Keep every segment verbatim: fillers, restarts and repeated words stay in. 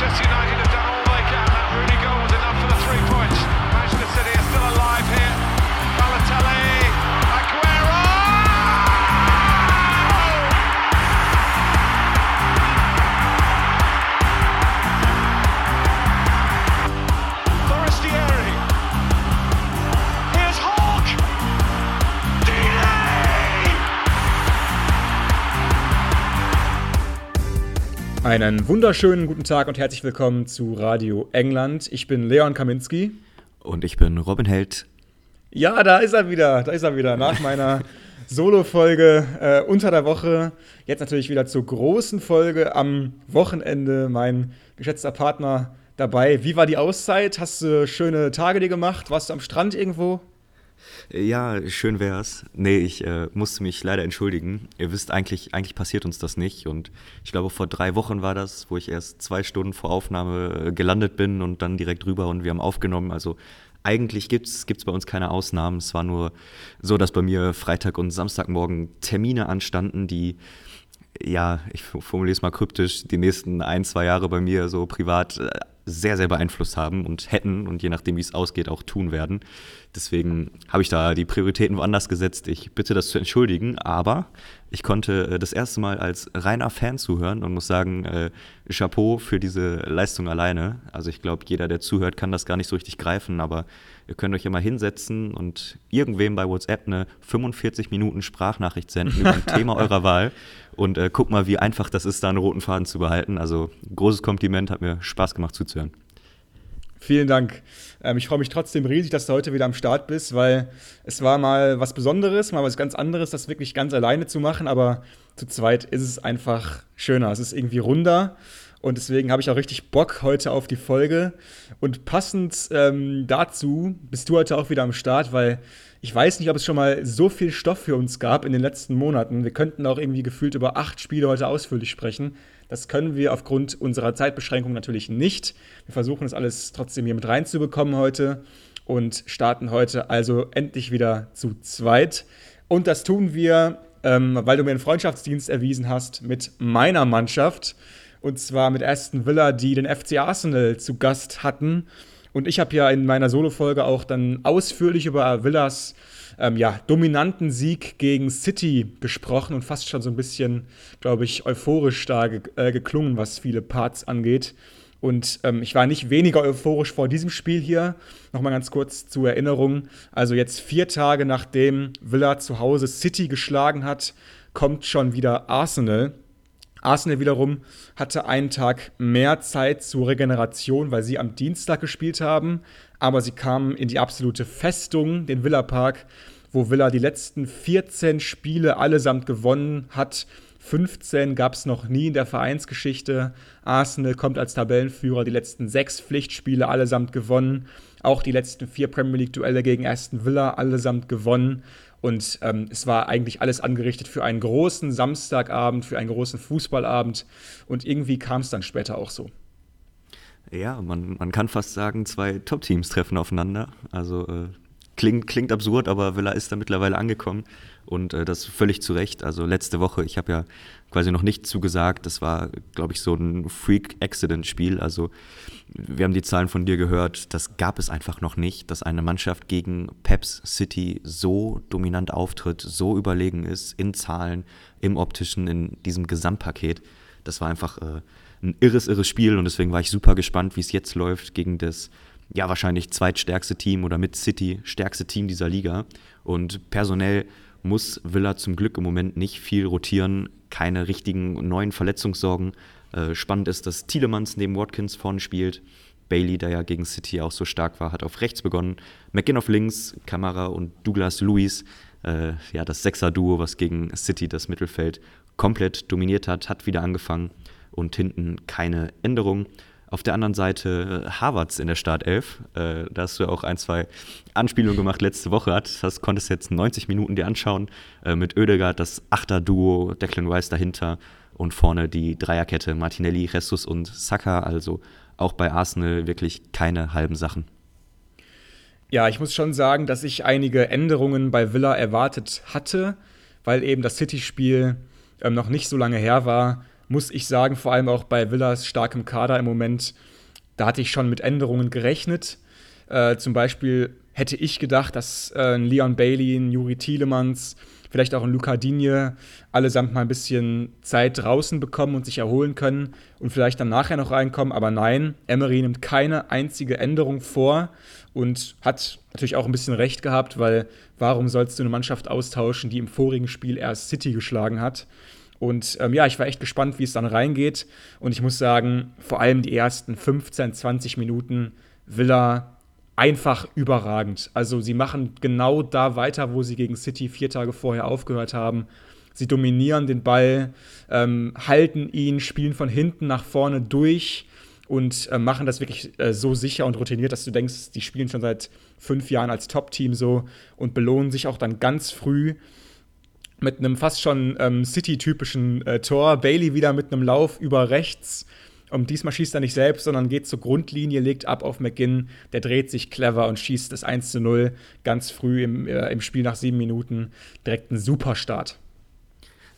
Manchester United have done all they can. That Rooney goal was enough for the three points. Manchester City are still alive here. Balotelli, Aguero! Forestieri. Here's Hulk. D-Day! Einen wunderschönen guten Tag und herzlich willkommen zu Radio England. Ich bin Leon Kaminski. Und ich bin Robin Held. Ja, da ist er wieder, da ist er wieder, nach meiner Solo-Folge äh, unter der Woche. Jetzt natürlich wieder zur großen Folge am Wochenende, mein geschätzter Partner dabei. Wie war die Auszeit? Hast du schöne Tage dir gemacht? Warst du am Strand irgendwo? Ja, schön wär's. Nee, ich äh, musste mich leider entschuldigen. Ihr wisst, eigentlich, eigentlich passiert uns das nicht. Und ich glaube, vor drei Wochen war das, wo ich erst zwei Stunden vor Aufnahme äh, gelandet bin und dann direkt rüber und wir haben aufgenommen, also eigentlich gibt es bei uns keine Ausnahmen. Es war nur so, dass bei mir Freitag und Samstagmorgen Termine anstanden, die, ja, ich formuliere es mal kryptisch, die nächsten ein, zwei Jahre bei mir so privat sehr, sehr beeinflusst haben und hätten und je nachdem, wie es ausgeht, auch tun werden. Deswegen habe ich da die Prioritäten woanders gesetzt. Ich bitte das zu entschuldigen, aber ich konnte das erste Mal als reiner Fan zuhören und muss sagen, äh, Chapeau für diese Leistung alleine. Also ich glaube, jeder, der zuhört, kann das gar nicht so richtig greifen, aber ihr könnt euch ja mal hinsetzen und irgendwem bei WhatsApp eine fünfundvierzig Minuten Sprachnachricht senden über ein Thema eurer Wahl und äh, guck mal, wie einfach das ist, da einen roten Faden zu behalten. Also großes Kompliment, hat mir Spaß gemacht zuzuhören. Vielen Dank. Ähm, ich freue mich trotzdem riesig, dass du heute wieder am Start bist, weil es war mal was Besonderes, mal was ganz anderes, das wirklich ganz alleine zu machen, aber zu zweit ist es einfach schöner, es ist irgendwie runder und deswegen habe ich auch richtig Bock heute auf die Folge und passend ähm, dazu bist du heute auch wieder am Start, weil ich weiß nicht, ob es schon mal so viel Stoff für uns gab in den letzten Monaten. Wir könnten auch irgendwie gefühlt über acht Spiele heute ausführlich sprechen. Das können wir aufgrund unserer Zeitbeschränkung natürlich nicht. Wir versuchen, das alles trotzdem hier mit reinzubekommen heute und starten heute also endlich wieder zu zweit. Und das tun wir, ähm, weil du mir einen Freundschaftsdienst erwiesen hast, mit meiner Mannschaft. Und zwar mit Aston Villa, die den F C Arsenal zu Gast hatten. Und ich habe ja in meiner Solo-Folge auch dann ausführlich über Villas ähm, ja, dominanten Sieg gegen City gesprochen und fast schon so ein bisschen, glaube ich, euphorisch da ge- äh, geklungen, was viele Parts angeht. Und ähm, ich war nicht weniger euphorisch vor diesem Spiel hier. Nochmal ganz kurz zur Erinnerung. Also jetzt vier Tage nachdem Villa zu Hause City geschlagen hat, kommt schon wieder Arsenal. Arsenal wiederum hatte einen Tag mehr Zeit zur Regeneration, weil sie am Dienstag gespielt haben. Aber sie kamen in die absolute Festung, den Villa Park, wo Villa die letzten vierzehn Spiele allesamt gewonnen hat. fünfzehn gab es noch nie in der Vereinsgeschichte. Arsenal kommt als Tabellenführer, die letzten sechs Pflichtspiele allesamt gewonnen. Auch die letzten vier Premier League-Duelle gegen Aston Villa allesamt gewonnen. Und ähm, es war eigentlich alles angerichtet für einen großen Samstagabend, für einen großen Fußballabend. Und irgendwie kam es dann später auch so. Ja, man, man kann fast sagen, zwei Top-Teams treffen aufeinander. Also äh, klingt, klingt absurd, aber Villa ist da mittlerweile angekommen. Und äh, das völlig zu Recht. Also letzte Woche, ich habe ja quasi noch nicht zugesagt. Das war, glaube ich, so ein Freak-Accident-Spiel. Also wir haben die Zahlen von dir gehört. Das gab es einfach noch nicht, dass eine Mannschaft gegen Peps City so dominant auftritt, so überlegen ist in Zahlen, im Optischen, in diesem Gesamtpaket. Das war einfach äh, ein irres, irres Spiel. Und deswegen war ich super gespannt, wie es jetzt läuft gegen das, ja, wahrscheinlich zweitstärkste Team oder mit City stärkste Team dieser Liga. Und personell muss Villa zum Glück im Moment nicht viel rotieren, keine richtigen neuen Verletzungssorgen. Äh, spannend ist, dass Tielemans neben Watkins vorne spielt. Bailey, der ja gegen City auch so stark war, hat auf rechts begonnen. McGinn auf links, Kamara und Douglas Luiz. Äh, ja, das Sechser-Duo, was gegen City das Mittelfeld komplett dominiert hat, hat wieder angefangen. Und hinten keine Änderung. Auf der anderen Seite Havertz in der Startelf, äh, da hast du ja auch ein, zwei Anspielungen gemacht letzte Woche, hat, das konntest jetzt neunzig Minuten dir anschauen, äh, mit Oedegaard, das Achter-Duo, Declan Rice dahinter und vorne die Dreierkette Martinelli, Jesus und Saka, also auch bei Arsenal wirklich keine halben Sachen. Ja, ich muss schon sagen, dass ich einige Änderungen bei Villa erwartet hatte, weil eben das City-Spiel ähm, noch nicht so lange her war. muss ich sagen, vor allem auch bei Villas starkem Kader im Moment, da hatte ich schon mit Änderungen gerechnet. Äh, zum Beispiel hätte ich gedacht, dass äh, ein Leon Bailey, ein Youri Tielemans, vielleicht auch ein Luca Digne allesamt mal ein bisschen Zeit draußen bekommen und sich erholen können und vielleicht dann nachher noch reinkommen. Aber nein, Emery nimmt keine einzige Änderung vor und hat natürlich auch ein bisschen recht gehabt, weil warum sollst du eine Mannschaft austauschen, die im vorigen Spiel erst City geschlagen hat? Und ähm, ja, ich war echt gespannt, wie es dann reingeht. Und ich muss sagen, vor allem die ersten fünfzehn, zwanzig Minuten Villa einfach überragend. Also sie machen genau da weiter, wo sie gegen City vier Tage vorher aufgehört haben. Sie dominieren den Ball, ähm, halten ihn, spielen von hinten nach vorne durch und äh, machen das wirklich äh, so sicher und routiniert, dass du denkst, die spielen schon seit fünf Jahren als Top-Team so und belohnen sich auch dann ganz früh mit einem fast schon ähm, City-typischen äh, Tor. Bailey wieder mit einem Lauf über rechts. Und diesmal schießt er nicht selbst, sondern geht zur Grundlinie, legt ab auf McGinn, der dreht sich clever und schießt das eins zu null ganz früh im, äh, im Spiel nach sieben Minuten. Direkt ein super Start.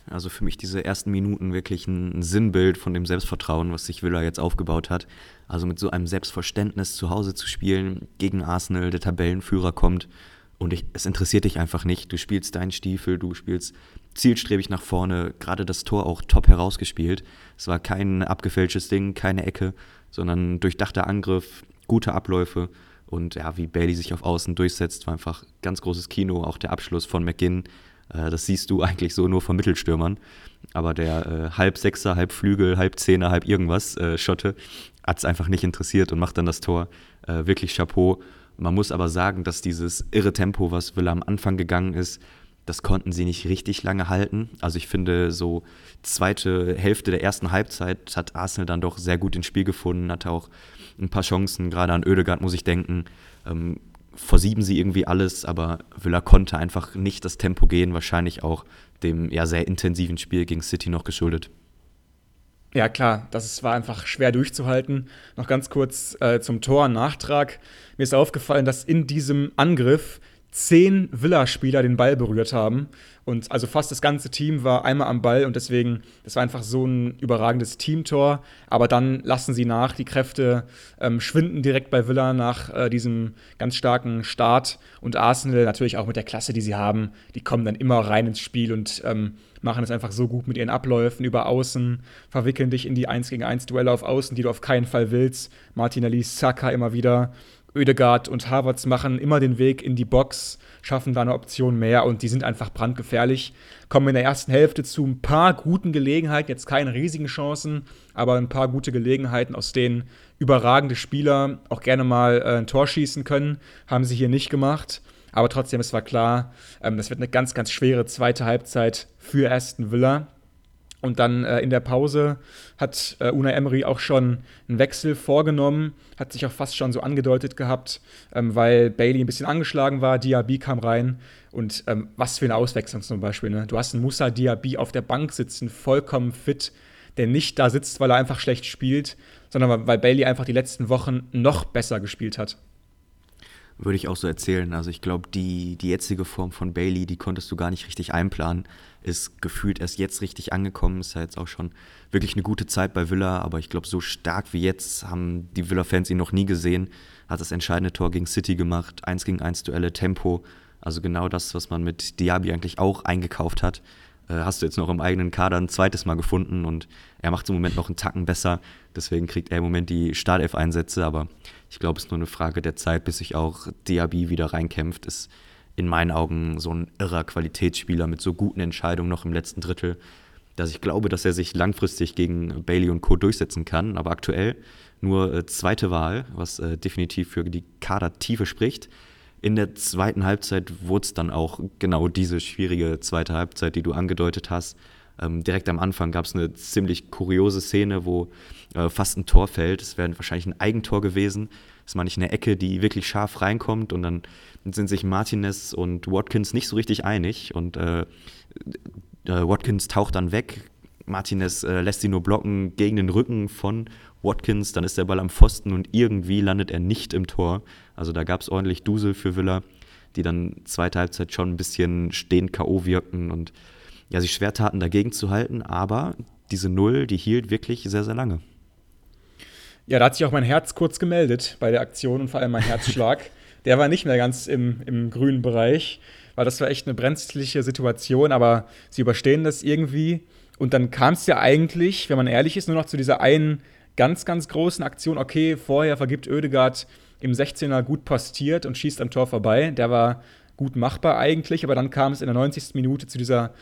Also für mich diese ersten Minuten wirklich ein Sinnbild von dem Selbstvertrauen, was sich Villa jetzt aufgebaut hat. Also mit so einem Selbstverständnis zu Hause zu spielen, gegen Arsenal, der Tabellenführer kommt. Und ich, es interessiert dich einfach nicht. Du spielst deinen Stiefel, du spielst zielstrebig nach vorne. Gerade das Tor auch top herausgespielt. Es war kein abgefälschtes Ding, keine Ecke, sondern durchdachter Angriff, gute Abläufe. Und ja, wie Bailey sich auf Außen durchsetzt, war einfach ganz großes Kino. Auch der Abschluss von McGinn, äh, das siehst du eigentlich so nur von Mittelstürmern. Aber der äh, halb Sechser, halb Flügel, halb Zehner, halb irgendwas äh, Schotte hat es einfach nicht interessiert und macht dann das Tor. Äh, wirklich Chapeau. Man muss aber sagen, dass dieses irre Tempo, was Villa am Anfang gegangen ist, das konnten sie nicht richtig lange halten. Also ich finde, so zweite Hälfte der ersten Halbzeit hat Arsenal dann doch sehr gut ins Spiel gefunden, hatte auch ein paar Chancen, gerade an Ødegaard muss ich denken. Ähm, versieben sie irgendwie alles, aber Villa konnte einfach nicht das Tempo gehen, wahrscheinlich auch dem ja sehr intensiven Spiel gegen City noch geschuldet. Ja klar, das war einfach schwer durchzuhalten. Noch ganz kurz äh, zum Tor-Nachtrag. Mir ist aufgefallen, dass in diesem Angriff zehn Villa-Spieler den Ball berührt haben. Und also fast das ganze Team war einmal am Ball und deswegen, das war einfach so ein überragendes Teamtor. Aber dann lassen sie nach, die Kräfte ähm, schwinden direkt bei Villa nach äh, diesem ganz starken Start. Und Arsenal natürlich auch mit der Klasse, die sie haben, die kommen dann immer rein ins Spiel und ähm, machen es einfach so gut mit ihren Abläufen über Außen, verwickeln dich in die eins gegen eins Duelle auf Außen, die du auf keinen Fall willst. Martinelli, Saka immer wieder, Ødegaard und Havertz machen immer den Weg in die Box, schaffen da eine Option mehr und die sind einfach brandgefährlich. Kommen in der ersten Hälfte zu ein paar guten Gelegenheiten, jetzt keine riesigen Chancen, aber ein paar gute Gelegenheiten, aus denen überragende Spieler auch gerne mal äh, ein Tor schießen können, haben sie hier nicht gemacht. Aber trotzdem, es war klar, ähm, das wird eine ganz, ganz schwere zweite Halbzeit für Aston Villa. Und dann äh, in der Pause hat äh, Unai Emery auch schon einen Wechsel vorgenommen, hat sich auch fast schon so angedeutet gehabt, ähm, weil Bailey ein bisschen angeschlagen war, Diaby kam rein und ähm, was für eine Auswechslung zum Beispiel, ne? Du hast einen Moussa Diaby auf der Bank sitzen, vollkommen fit, der nicht da sitzt, weil er einfach schlecht spielt, sondern weil Bailey einfach die letzten Wochen noch besser gespielt hat. Würde ich auch so erzählen. Also ich glaube, die, die jetzige Form von Bailey, die konntest du gar nicht richtig einplanen. Ist gefühlt erst jetzt richtig angekommen. Ist ja jetzt auch schon wirklich eine gute Zeit bei Villa. Aber ich glaube, so stark wie jetzt haben die Villa-Fans ihn noch nie gesehen. Hat das entscheidende Tor gegen City gemacht. Eins gegen eins Duelle, Tempo. Also genau das, was man mit Diaby eigentlich auch eingekauft hat. Äh, hast du jetzt noch im eigenen Kader ein zweites Mal gefunden. Und er macht es im Moment noch einen Tacken besser. Deswegen kriegt er im Moment die Startelf-Einsätze. Aber ich glaube, es ist nur eine Frage der Zeit, bis sich auch Diaby wieder reinkämpft. Ist in meinen Augen so ein irrer Qualitätsspieler mit so guten Entscheidungen noch im letzten Drittel, dass ich glaube, dass er sich langfristig gegen Bailey und Co. durchsetzen kann. Aber aktuell nur zweite Wahl, was äh, definitiv für die Kadertiefe spricht. In der zweiten Halbzeit wurde es dann auch genau diese schwierige zweite Halbzeit, die du angedeutet hast. Direkt am Anfang gab es eine ziemlich kuriose Szene, wo äh, fast ein Tor fällt. Es wäre wahrscheinlich ein Eigentor gewesen. Das war nicht eine Ecke, die wirklich scharf reinkommt. Und dann sind sich Martinez und Watkins nicht so richtig einig. Und äh, äh, Watkins taucht dann weg. Martinez äh, lässt sie nur blocken gegen den Rücken von Watkins. Dann ist der Ball am Pfosten und irgendwie landet er nicht im Tor. Also da gab es ordentlich Dusel für Villa, die dann zweite Halbzeit schon ein bisschen stehend K O wirkten und ja, sich schwer taten, dagegen zu halten, aber diese Null, die hielt wirklich sehr, sehr lange. Ja, da hat sich auch mein Herz kurz gemeldet bei der Aktion und vor allem mein Herzschlag. Der war nicht mehr ganz im, im grünen Bereich, weil das war echt eine brenzliche Situation, aber sie überstehen das irgendwie. Und dann kam es ja eigentlich, wenn man ehrlich ist, nur noch zu dieser einen ganz, ganz großen Aktion. Okay, vorher vergibt Oedegaard im sechzehner gut postiert und schießt am Tor vorbei. Der war gut machbar eigentlich, aber dann kam es in der neunzigsten Minute zu dieser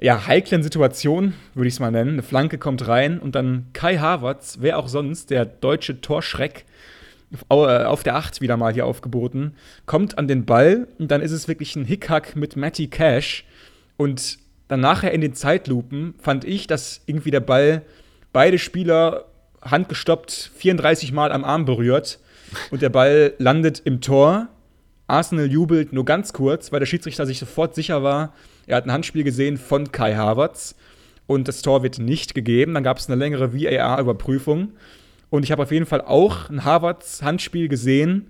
ja, heiklen Situation, würde ich es mal nennen. Eine Flanke kommt rein und dann Kai Havertz, wer auch sonst, der deutsche Torschreck, auf der acht wieder mal hier aufgeboten, kommt an den Ball und dann ist es wirklich ein Hickhack mit Matty Cash. Und dann nachher in den Zeitlupen fand ich, dass irgendwie der Ball beide Spieler handgestoppt vierunddreißig Mal am Arm berührt und der Ball landet im Tor. Arsenal jubelt nur ganz kurz, weil der Schiedsrichter sich sofort sicher war, er hat ein Handspiel gesehen von Kai Havertz und das Tor wird nicht gegeben. Dann gab es eine längere V A R-Überprüfung und ich habe auf jeden Fall auch ein Havertz-Handspiel gesehen,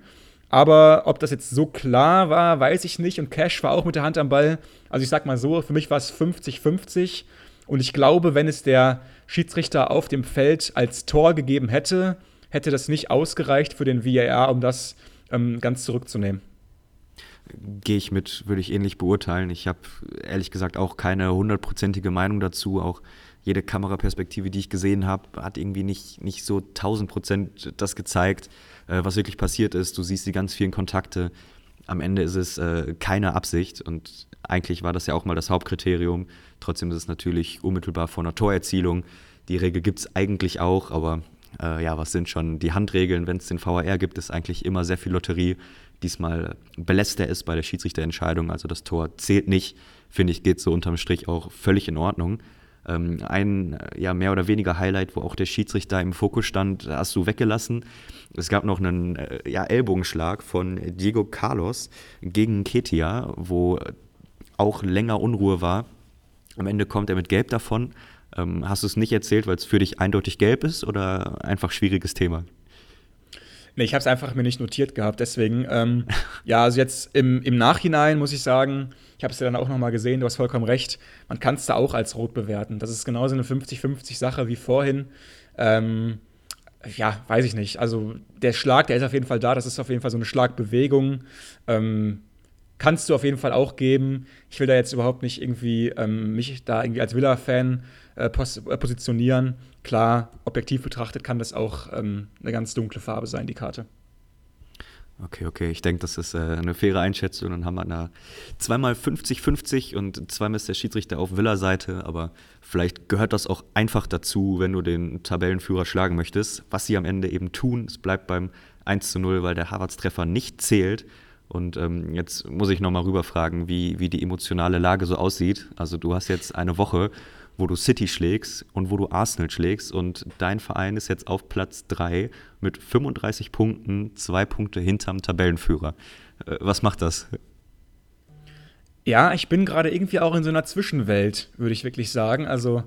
aber ob das jetzt so klar war, weiß ich nicht und Cash war auch mit der Hand am Ball. Also ich sag mal so, für mich war es fünfzig fünfzig und ich glaube, wenn es der Schiedsrichter auf dem Feld als Tor gegeben hätte, hätte das nicht ausgereicht für den V A R, um das ähm, ganz zurückzunehmen. Gehe ich mit, würde ich ähnlich beurteilen. Ich habe ehrlich gesagt auch keine hundertprozentige Meinung dazu. Auch jede Kameraperspektive, die ich gesehen habe, hat irgendwie nicht, nicht so tausend Prozent das gezeigt, äh, was wirklich passiert ist. Du siehst die ganz vielen Kontakte. Am Ende ist es äh, keine Absicht und eigentlich war das ja auch mal das Hauptkriterium. Trotzdem ist es natürlich unmittelbar vor einer Torerzielung. Die Regel gibt es eigentlich auch, aber äh, ja, was sind schon die Handregeln? Wenn es den V A R gibt, ist eigentlich immer sehr viel Lotterie. Diesmal belässt er es bei der Schiedsrichterentscheidung, also das Tor zählt nicht, finde ich, geht so unterm Strich auch völlig in Ordnung. Ähm, ein ja, mehr oder weniger Highlight, wo auch der Schiedsrichter im Fokus stand, hast du weggelassen. Es gab noch einen ja, Ellbogenschlag von Diego Carlos gegen Ketia, wo auch länger Unruhe war. Am Ende kommt er mit Gelb davon. Ähm, hast du es nicht erzählt, weil es für dich eindeutig Gelb ist oder einfach schwieriges Thema? Nee, ich habe es einfach mir nicht notiert gehabt, deswegen, ähm, ja, also jetzt im, im Nachhinein muss ich sagen, ich habe es ja dann auch nochmal gesehen, du hast vollkommen recht, man kann es da auch als rot bewerten. Das ist genauso eine fünfzig fünfzig Sache wie vorhin. Ähm, ja, weiß ich nicht, also der Schlag, der ist auf jeden Fall da, das ist auf jeden Fall so eine Schlagbewegung, ähm, kannst du auf jeden Fall auch geben. Ich will da jetzt überhaupt nicht irgendwie ähm, mich da irgendwie als Villa-Fan äh, pos- positionieren. Klar, objektiv betrachtet kann das auch ähm, eine ganz dunkle Farbe sein, die Karte. Okay, okay. Ich denke, das ist äh, eine faire Einschätzung. Dann haben wir eine zweimal fünfzig fünfzig und zweimal ist der Schiedsrichter auf Villa-Seite. Aber vielleicht gehört das auch einfach dazu, wenn du den Tabellenführer schlagen möchtest. Was sie am Ende eben tun, es bleibt beim eins zu null, weil der Havertz-Treffer nicht zählt. Und ähm, jetzt muss ich nochmal rüberfragen, wie, wie die emotionale Lage so aussieht. Also du hast jetzt eine Woche, wo du City schlägst und wo du Arsenal schlägst und dein Verein ist jetzt auf Platz drei mit fünfunddreißig Punkten, zwei Punkte hinterm Tabellenführer. Äh, was macht das? Ja, ich bin gerade irgendwie auch in so einer Zwischenwelt, würde ich wirklich sagen. Also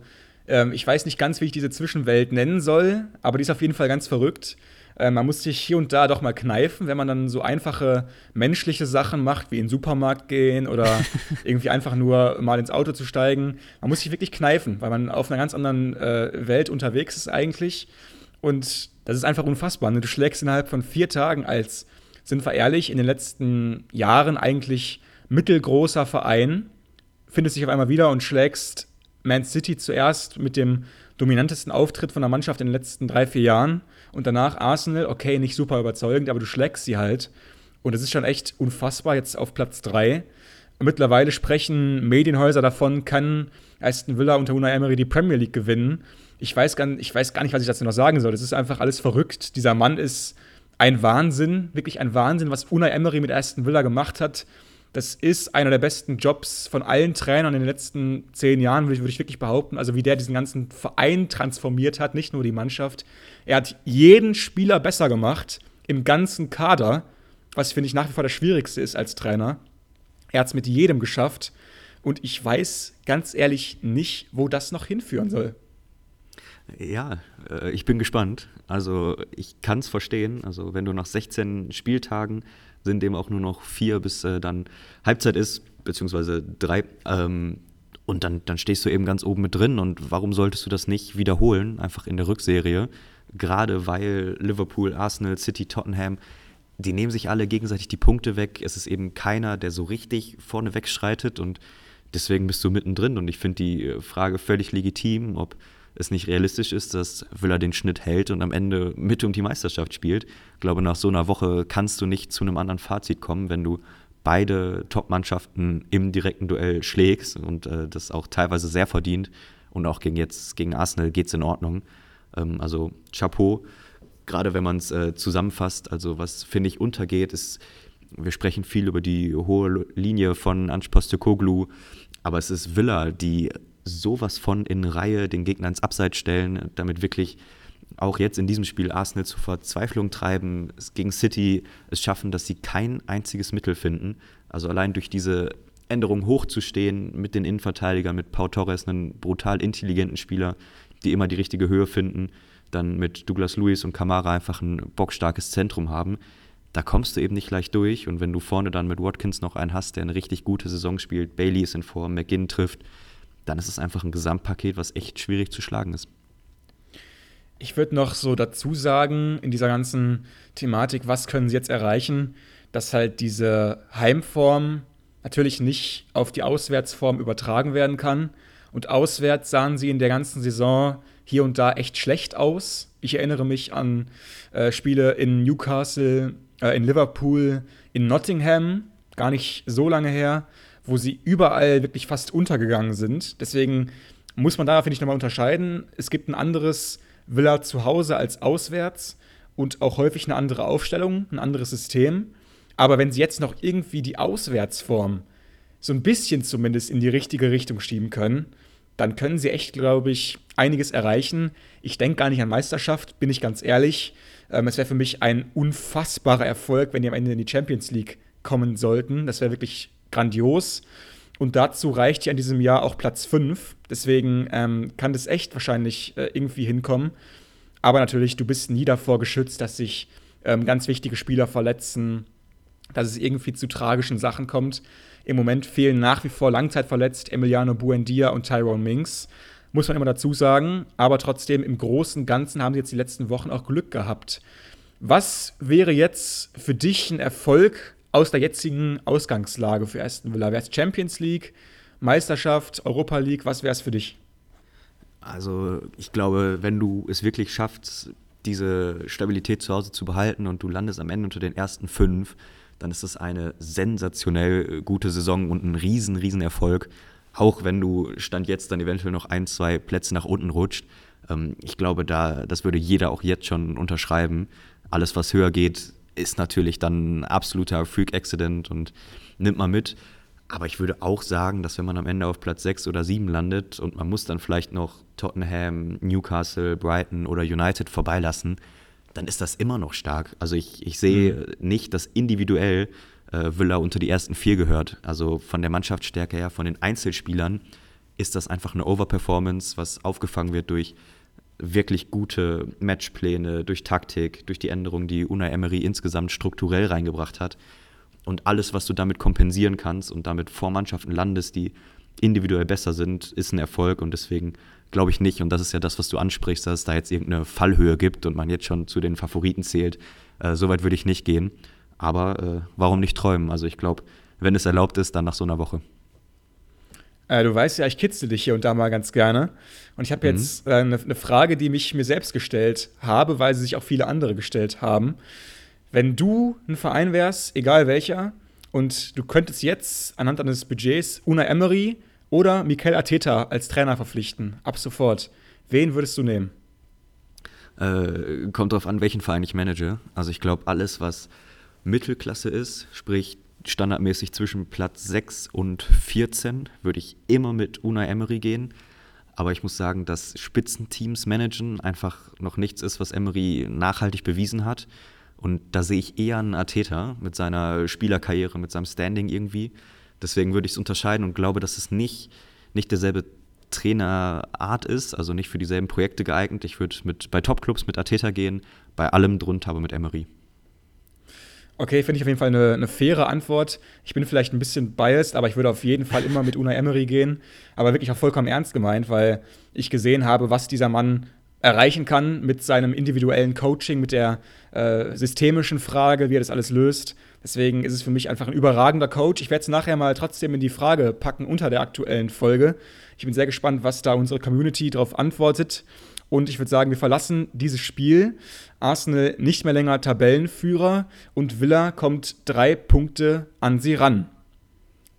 ähm, ich weiß nicht ganz, wie ich diese Zwischenwelt nennen soll, aber die ist auf jeden Fall ganz verrückt. Man muss sich hier und da doch mal kneifen, wenn man dann so einfache menschliche Sachen macht, wie in den Supermarkt gehen oder irgendwie einfach nur mal ins Auto zu steigen. Man muss sich wirklich kneifen, weil man auf einer ganz anderen äh, Welt unterwegs ist eigentlich. Und das ist einfach unfassbar. Ne? Du schlägst innerhalb von vier Tagen als, sind wir ehrlich, in den letzten Jahren eigentlich mittelgroßer Verein, findest dich auf einmal wieder und schlägst Man City zuerst mit dem dominantesten Auftritt von der Mannschaft in den letzten drei, vier Jahren. Und danach Arsenal, okay, nicht super überzeugend, aber du schlägst sie halt. Und das ist schon echt unfassbar, jetzt auf Platz drei. Mittlerweile sprechen Medienhäuser davon, kann Aston Villa unter Unai Emery die Premier League gewinnen. Ich weiß gar nicht, ich weiß gar nicht, was ich dazu noch sagen soll. Das ist einfach alles verrückt. Dieser Mann ist ein Wahnsinn, wirklich ein Wahnsinn, was Unai Emery mit Aston Villa gemacht hat. Das ist einer der besten Jobs von allen Trainern in den letzten zehn Jahren, würde ich, würde ich wirklich behaupten. Also wie der diesen ganzen Verein transformiert hat, nicht nur die Mannschaft. Er hat jeden Spieler besser gemacht, im ganzen Kader, was, finde ich, nach wie vor das Schwierigste ist als Trainer. Er hat es mit jedem geschafft. Und ich weiß ganz ehrlich nicht, wo das noch hinführen soll. Ja, ich bin gespannt. Also ich kann es verstehen. Also wenn du nach sechzehn Spieltagen, sind dem auch nur noch vier bis äh, dann Halbzeit ist, beziehungsweise drei, ähm, Und dann, dann stehst du eben ganz oben mit drin. Und warum solltest du das nicht wiederholen, einfach in der Rückserie? Gerade weil Liverpool, Arsenal, City, Tottenham, die nehmen sich alle gegenseitig die Punkte weg. Es ist eben keiner, der so richtig vorne wegschreitet. Und deswegen bist du mittendrin. Und ich finde die Frage völlig legitim, ob es nicht realistisch ist, dass Villa den Schnitt hält und am Ende mit um die Meisterschaft spielt. Ich glaube, nach so einer Woche kannst du nicht zu einem anderen Fazit kommen, wenn du beide Top-Mannschaften im direkten Duell schlägst und äh, das auch teilweise sehr verdient. Und auch gegen jetzt gegen Arsenal geht es in Ordnung. Ähm, also Chapeau, gerade wenn man es äh, zusammenfasst. Also was, finde ich, untergeht, ist, wir sprechen viel über die hohe Linie von Ange Postecoglou, aber es ist Villa, die sowas von in Reihe den Gegner ins Abseits stellen, damit wirklich auch jetzt in diesem Spiel Arsenal zur Verzweiflung treiben, es gegen City es schaffen, dass sie kein einziges Mittel finden. Also allein durch diese Änderung hochzustehen mit den Innenverteidigern, mit Pau Torres, einen brutal intelligenten Spieler, die immer die richtige Höhe finden, dann mit Douglas Luiz und Kamara einfach ein bockstarkes Zentrum haben. Da kommst du eben nicht leicht durch. Und wenn du vorne dann mit Watkins noch einen hast, der eine richtig gute Saison spielt, Bailey ist in Form, McGinn trifft, dann ist es einfach ein Gesamtpaket, was echt schwierig zu schlagen ist. Ich würde noch so dazu sagen, in dieser ganzen Thematik, was können sie jetzt erreichen, dass halt diese Heimform natürlich nicht auf die Auswärtsform übertragen werden kann. Und auswärts sahen sie in der ganzen Saison hier und da echt schlecht aus. Ich erinnere mich an äh, Spiele in Newcastle, äh, in Liverpool, in Nottingham, gar nicht so lange her, wo sie überall wirklich fast untergegangen sind. Deswegen muss man da, finde ich, nochmal unterscheiden. Es gibt ein anderes Villa zu Hause als auswärts und auch häufig eine andere Aufstellung, ein anderes System. Aber wenn sie jetzt noch irgendwie die Auswärtsform so ein bisschen zumindest in die richtige Richtung schieben können, dann können sie echt, glaube ich, einiges erreichen. Ich denke gar nicht an Meisterschaft, bin ich ganz ehrlich. Ähm, es wäre für mich ein unfassbarer Erfolg, wenn die am Ende in die Champions League kommen sollten. Das wäre wirklich grandios. Und dazu reicht ja in diesem Jahr auch Platz fünf. Deswegen ähm, kann das echt wahrscheinlich äh, irgendwie hinkommen. Aber natürlich, du bist nie davor geschützt, dass sich ähm, ganz wichtige Spieler verletzen, dass es irgendwie zu tragischen Sachen kommt. Im Moment fehlen nach wie vor langzeitverletzt Emiliano Buendia und Tyrone Mings. Muss man immer dazu sagen. Aber trotzdem, im Großen und Ganzen haben sie jetzt die letzten Wochen auch Glück gehabt. Was wäre jetzt für dich ein Erfolg aus der jetzigen Ausgangslage für Aston Villa? Wäre es Champions League, Meisterschaft, Europa League? Was wäre es für dich? Also ich glaube, wenn du es wirklich schaffst, diese Stabilität zu Hause zu behalten und du landest am Ende unter den ersten fünf, dann ist das eine sensationell gute Saison und ein riesen, riesen Erfolg. Auch wenn du Stand jetzt dann eventuell noch ein, zwei Plätze nach unten rutscht. Ich glaube, da das würde jeder auch jetzt schon unterschreiben. Alles, was höher geht, ist natürlich dann ein absoluter Freak-Accident und nimmt man mit. Aber ich würde auch sagen, dass wenn man am Ende auf Platz sechs oder sieben landet und man muss dann vielleicht noch Tottenham, Newcastle, Brighton oder United vorbeilassen, dann ist das immer noch stark. Also ich, ich sehe mhm. nicht, dass individuell äh, Villa unter die ersten vier gehört. Also von der Mannschaftsstärke her, von den Einzelspielern ist das einfach eine Overperformance, was aufgefangen wird durch wirklich gute Matchpläne, durch Taktik, durch die Änderungen, die Unai Emery insgesamt strukturell reingebracht hat. Und alles, was du damit kompensieren kannst und damit vor Mannschaften landest, die individuell besser sind, ist ein Erfolg. Und deswegen glaube ich nicht, und das ist ja das, was du ansprichst, dass es da jetzt irgendeine Fallhöhe gibt und man jetzt schon zu den Favoriten zählt. Äh, so weit würde ich nicht gehen. Aber äh, warum nicht träumen? Also ich glaube, wenn es erlaubt ist, dann nach so einer Woche. Äh, du weißt ja, ich kitzel dich hier und da mal ganz gerne. Und ich habe mhm. jetzt eine äh, ne Frage, die mich mir selbst gestellt habe, weil sie sich auch viele andere gestellt haben. Wenn du ein Verein wärst, egal welcher, und du könntest jetzt anhand eines Budgets Unai Emery oder Mikel Arteta als Trainer verpflichten, ab sofort, wen würdest du nehmen? Äh, kommt drauf an, welchen Verein ich manage. Also ich glaube, alles, was Mittelklasse ist, sprich standardmäßig zwischen Platz sechs und vierzehn, würde ich immer mit Unai Emery gehen. Aber ich muss sagen, dass Spitzenteams managen einfach noch nichts ist, was Emery nachhaltig bewiesen hat. Und da sehe ich eher einen Arteta mit seiner Spielerkarriere, mit seinem Standing irgendwie. Deswegen würde ich es unterscheiden und glaube, dass es nicht, nicht derselbe Trainerart ist, also nicht für dieselben Projekte geeignet. Ich würde mit, bei Topclubs mit Arteta gehen, bei allem drunter aber mit Emery. Okay, finde ich auf jeden Fall eine, eine faire Antwort. Ich bin vielleicht ein bisschen biased, aber ich würde auf jeden Fall immer mit Unai Emery gehen. Aber wirklich auch vollkommen ernst gemeint, weil ich gesehen habe, was dieser Mann erreichen kann mit seinem individuellen Coaching, mit der äh, systemischen Frage, wie er das alles löst. Deswegen ist es für mich einfach ein überragender Coach. Ich werde es nachher mal trotzdem in die Frage packen unter der aktuellen Folge. Ich bin sehr gespannt, was da unsere Community darauf antwortet. Und ich würde sagen, wir verlassen dieses Spiel. Arsenal nicht mehr länger Tabellenführer und Villa kommt drei Punkte an sie ran.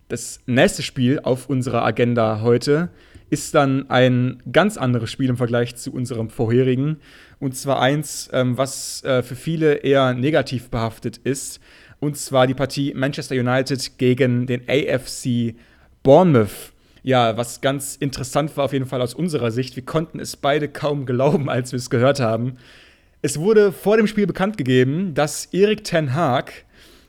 Das nächste Spiel auf unserer Agenda heute ist dann ein ganz anderes Spiel im Vergleich zu unserem vorherigen. Und zwar eins, ähm, was äh, für viele eher negativ behaftet ist. Und zwar die Partie Manchester United gegen den A F C Bournemouth. Ja, was ganz interessant war auf jeden Fall aus unserer Sicht, wir konnten es beide kaum glauben, als wir es gehört haben. Es wurde vor dem Spiel bekannt gegeben, dass Erik Ten Hag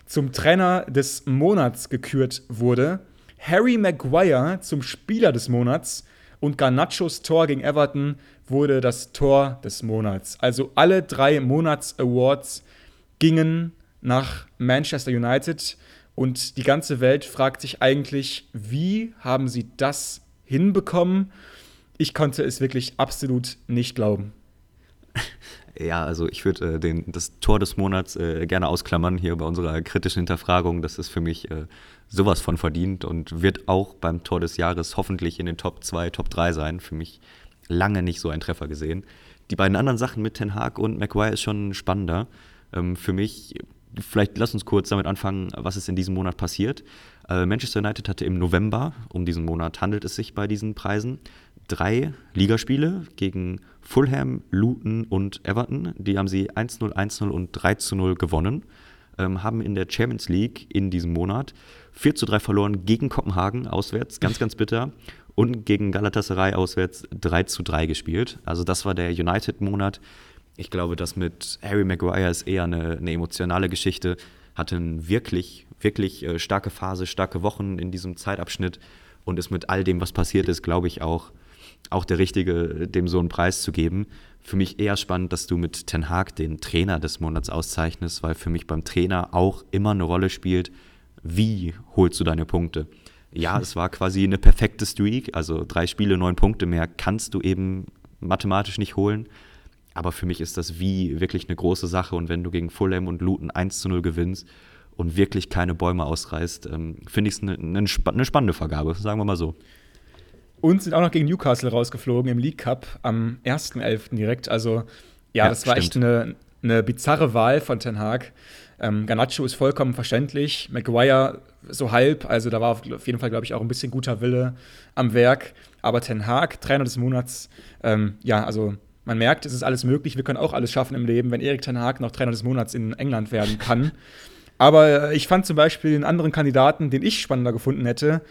zum Trainer des Monats gekürt wurde, Harry Maguire zum Spieler des Monats und Garnachos Tor gegen Everton wurde das Tor des Monats. Also alle drei Monats-Awards gingen nach Manchester United. Und die ganze Welt fragt sich eigentlich, wie haben sie das hinbekommen? Ich konnte es wirklich absolut nicht glauben. Ja, also ich würde äh, den, das Tor des Monats äh, gerne ausklammern hier bei unserer kritischen Hinterfragung. Das ist für mich äh, sowas von verdient und wird auch beim Tor des Jahres hoffentlich in den Top zwei, Top drei sein. Für mich lange nicht so ein Treffer gesehen. Die beiden anderen Sachen mit Ten Hag und Maguire ist schon spannender. Ähm, für mich... Vielleicht lass uns kurz damit anfangen, was ist in diesem Monat passiert. Äh, Manchester United hatte im November, um diesen Monat handelt es sich bei diesen Preisen, drei Ligaspiele gegen Fulham, Luton und Everton. Die haben sie eins null, eins null und drei zu null gewonnen. Ähm, haben in der Champions League in diesem Monat vier zu drei verloren gegen Kopenhagen auswärts, ganz, ganz bitter. Und gegen Galatasaray auswärts drei zu drei gespielt. Also das war der United-Monat. Ich glaube, das mit Harry Maguire ist eher eine, eine emotionale Geschichte. Hatte eine wirklich, wirklich starke Phase, starke Wochen in diesem Zeitabschnitt und ist mit all dem, was passiert ist, glaube ich, auch, auch der Richtige, dem so einen Preis zu geben. Für mich eher spannend, dass du mit Ten Hag den Trainer des Monats auszeichnest, weil für mich beim Trainer auch immer eine Rolle spielt, wie holst du deine Punkte? Ja, es war quasi eine perfekte Streak, also drei Spiele, neun Punkte mehr kannst du eben mathematisch nicht holen. Aber für mich ist das wie wirklich eine große Sache. Und wenn du gegen Fulham und Luton eins zu null gewinnst und wirklich keine Bäume ausreißt, ähm, finde ich es eine ne spa- ne spannende Vergabe, sagen wir mal so. Und sind auch noch gegen Newcastle rausgeflogen im League Cup am ersten elften direkt. Also ja, ja das war stimmt. echt eine, eine bizarre Wahl von Ten Hag. Ähm, Garnacho ist vollkommen verständlich, Maguire so halb. Also da war auf jeden Fall, glaube ich, auch ein bisschen guter Wille am Werk. Aber Ten Hag, Trainer des Monats, ähm, ja, also man merkt, es ist alles möglich, wir können auch alles schaffen im Leben, wenn Erik Ten Hag noch Trainer des Monats in England werden kann. Aber ich fand zum Beispiel einen anderen Kandidaten, den ich spannender gefunden hätte,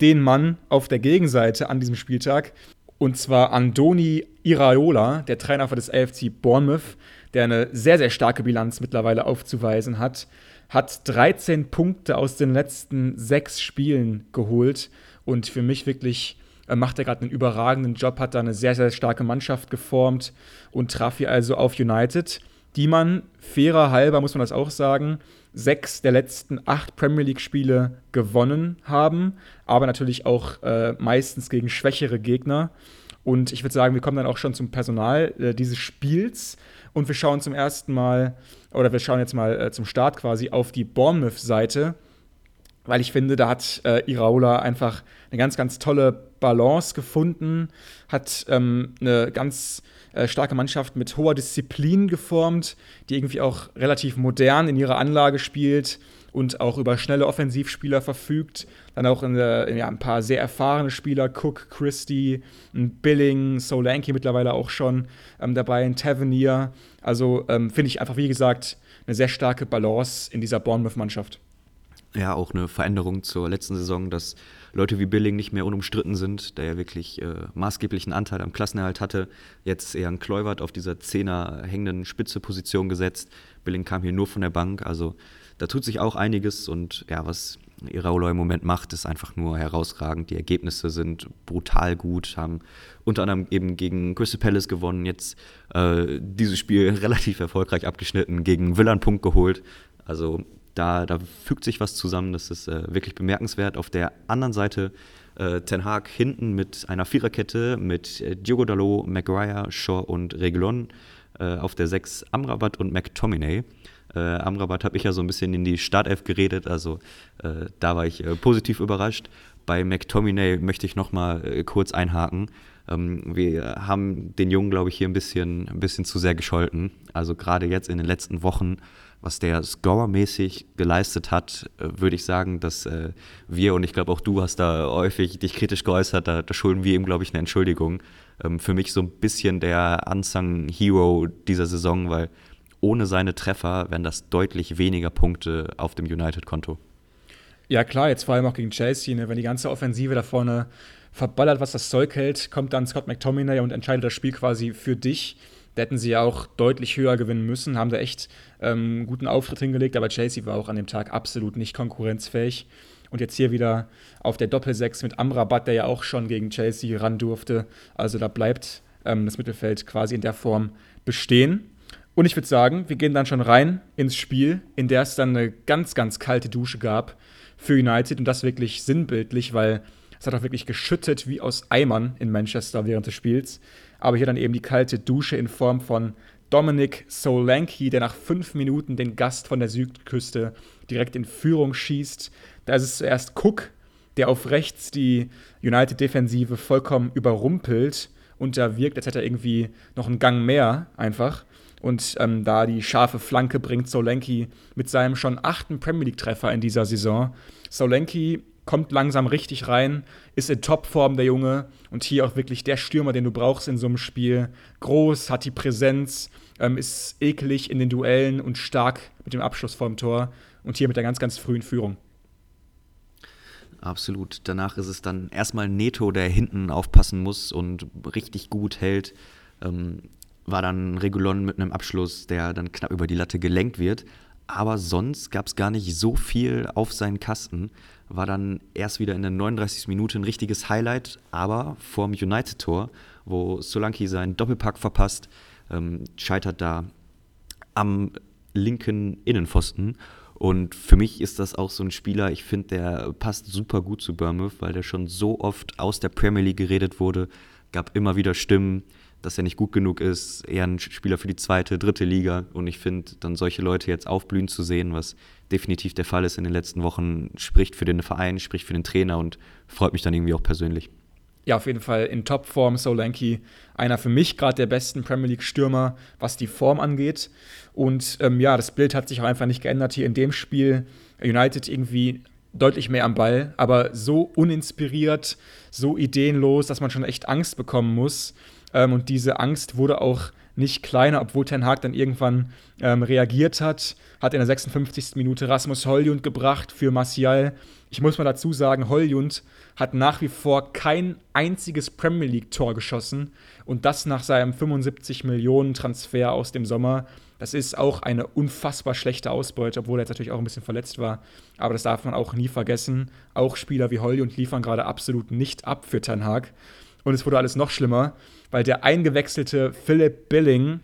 den Mann auf der Gegenseite an diesem Spieltag. Und zwar Andoni Iraola, der Trainer des A F C Bournemouth, der eine sehr, sehr starke Bilanz mittlerweile aufzuweisen hat, hat dreizehn Punkte aus den letzten sechs Spielen geholt und für mich wirklich... macht er gerade einen überragenden Job, hat da eine sehr, sehr starke Mannschaft geformt und traf hier also auf United, die man, fairer halber muss man das auch sagen, sechs der letzten acht Premier League-Spiele gewonnen haben, aber natürlich auch äh, meistens gegen schwächere Gegner. Und ich würde sagen, wir kommen dann auch schon zum Personal äh, dieses Spiels und wir schauen zum ersten Mal, oder wir schauen jetzt mal äh, zum Start quasi auf die Bournemouth-Seite, weil ich finde, da hat äh, Iraola einfach eine ganz, ganz tolle Balance gefunden, hat ähm, eine ganz äh, starke Mannschaft mit hoher Disziplin geformt, die irgendwie auch relativ modern in ihrer Anlage spielt und auch über schnelle Offensivspieler verfügt. Dann auch in, in, ja, ein paar sehr erfahrene Spieler, Cook, Christie, Billing, Solanke mittlerweile auch schon ähm, dabei, ein Tavernier. Also ähm, finde ich einfach, wie gesagt, eine sehr starke Balance in dieser Bournemouth-Mannschaft. Ja, auch eine Veränderung zur letzten Saison, dass Leute wie Billing nicht mehr unumstritten sind, der ja wirklich äh, maßgeblichen Anteil am Klassenerhalt hatte. Jetzt eher ein Kluivert auf dieser Zehner hängenden Spitze-Position gesetzt. Billing kam hier nur von der Bank, also da tut sich auch einiges. Und ja, was Iraola im Moment macht, ist einfach nur herausragend. Die Ergebnisse sind brutal gut, haben unter anderem eben gegen Crystal Palace gewonnen, jetzt äh, dieses Spiel relativ erfolgreich abgeschnitten, gegen Villa einen Punkt geholt. Also Da, da fügt sich was zusammen, das ist äh, wirklich bemerkenswert. Auf der anderen Seite äh, Ten Hag hinten mit einer Viererkette, mit äh, Diogo Dalot, Maguire, Shaw und Reguilon. Äh, auf der sechs Amrabat und McTominay. Äh, Amrabat habe ich ja so ein bisschen in die Startelf geredet, also äh, da war ich äh, positiv überrascht. Bei McTominay möchte ich nochmal äh, kurz einhaken. Ähm, wir haben den Jungen, glaube ich, hier ein bisschen, ein bisschen zu sehr gescholten. Also gerade jetzt in den letzten Wochen, was der scorermäßig geleistet hat, äh, würde ich sagen, dass äh, wir, und ich glaube auch du hast da häufig dich kritisch geäußert, da, da schulden wir ihm, glaube ich, eine Entschuldigung. Ähm, für mich so ein bisschen der unsung Hero dieser Saison, weil ohne seine Treffer wären das deutlich weniger Punkte auf dem United-Konto. Ja klar, jetzt vor allem auch gegen Chelsea, ne? Wenn die ganze Offensive da vorne verballert, was das Zeug hält, kommt dann Scott McTominay und entscheidet das Spiel quasi für dich. Da hätten sie ja auch deutlich höher gewinnen müssen, haben da echt ähm, guten Auftritt hingelegt, aber Chelsea war auch an dem Tag absolut nicht konkurrenzfähig. Und jetzt hier wieder auf der Doppel sechs mit Amrabat, der ja auch schon gegen Chelsea ran durfte. Also da bleibt ähm, das Mittelfeld quasi in der Form bestehen. Und ich würde sagen, wir gehen dann schon rein ins Spiel, in der es dann eine ganz, ganz kalte Dusche gab für United. Und das wirklich sinnbildlich, weil es hat auch wirklich geschüttet wie aus Eimern in Manchester während des Spiels. Aber hier dann eben die kalte Dusche in Form von Dominic Solanke, der nach fünf Minuten den Gast von der Südküste direkt in Führung schießt. Da ist es zuerst Cook, der auf rechts die United-Defensive vollkommen überrumpelt. Und da wirkt, als hätte er irgendwie noch einen Gang mehr einfach. Und ähm, da die scharfe Flanke bringt Solanke mit seinem schon achten Premier League-Treffer in dieser Saison. Solanke kommt langsam richtig rein, ist in Topform der Junge und hier auch wirklich der Stürmer, den du brauchst in so einem Spiel. Groß, hat die Präsenz, ähm, ist eklig in den Duellen und stark mit dem Abschluss vorm Tor und hier mit der ganz, ganz frühen Führung. Absolut. Danach ist es dann erstmal Neto, der hinten aufpassen muss und richtig gut hält. Ähm war dann Reguilon mit einem Abschluss, der dann knapp über die Latte gelenkt wird. Aber sonst gab es gar nicht so viel auf seinen Kasten. War dann erst wieder in der neununddreißigsten Minute ein richtiges Highlight, aber vorm United-Tor, wo Solanke seinen Doppelpack verpasst, ähm, scheitert da am linken Innenpfosten. Und für mich ist das auch so ein Spieler, ich finde, der passt super gut zu Bournemouth, weil der schon so oft aus der Premier League geredet wurde, gab immer wieder Stimmen, dass er nicht gut genug ist, eher ein Spieler für die zweite, dritte Liga. Und ich finde, dann solche Leute jetzt aufblühen zu sehen, was definitiv der Fall ist in den letzten Wochen, spricht für den Verein, spricht für den Trainer und freut mich dann irgendwie auch persönlich. Ja, auf jeden Fall in Topform Solanke, einer für mich gerade der besten Premier League-Stürmer, was die Form angeht. Und ähm, ja, das Bild hat sich auch einfach nicht geändert hier in dem Spiel. United irgendwie deutlich mehr am Ball, aber so uninspiriert, so ideenlos, dass man schon echt Angst bekommen muss. Ähm, und diese Angst wurde auch nicht kleiner, obwohl Ten Hag dann irgendwann ähm, reagiert hat. Hat in der sechsundfünfzigsten Minute Rasmus Højlund gebracht für Martial. Ich muss mal dazu sagen, Højlund hat nach wie vor kein einziges Premier League-Tor geschossen. Und das nach seinem fünfundsiebzig Millionen Transfer aus dem Sommer. Das ist auch eine unfassbar schlechte Ausbeute, obwohl er jetzt natürlich auch ein bisschen verletzt war. Aber das darf man auch nie vergessen. Auch Spieler wie Højlund liefern gerade absolut nicht ab für Ten Hag. Und es wurde alles noch schlimmer, weil der eingewechselte Philipp Billing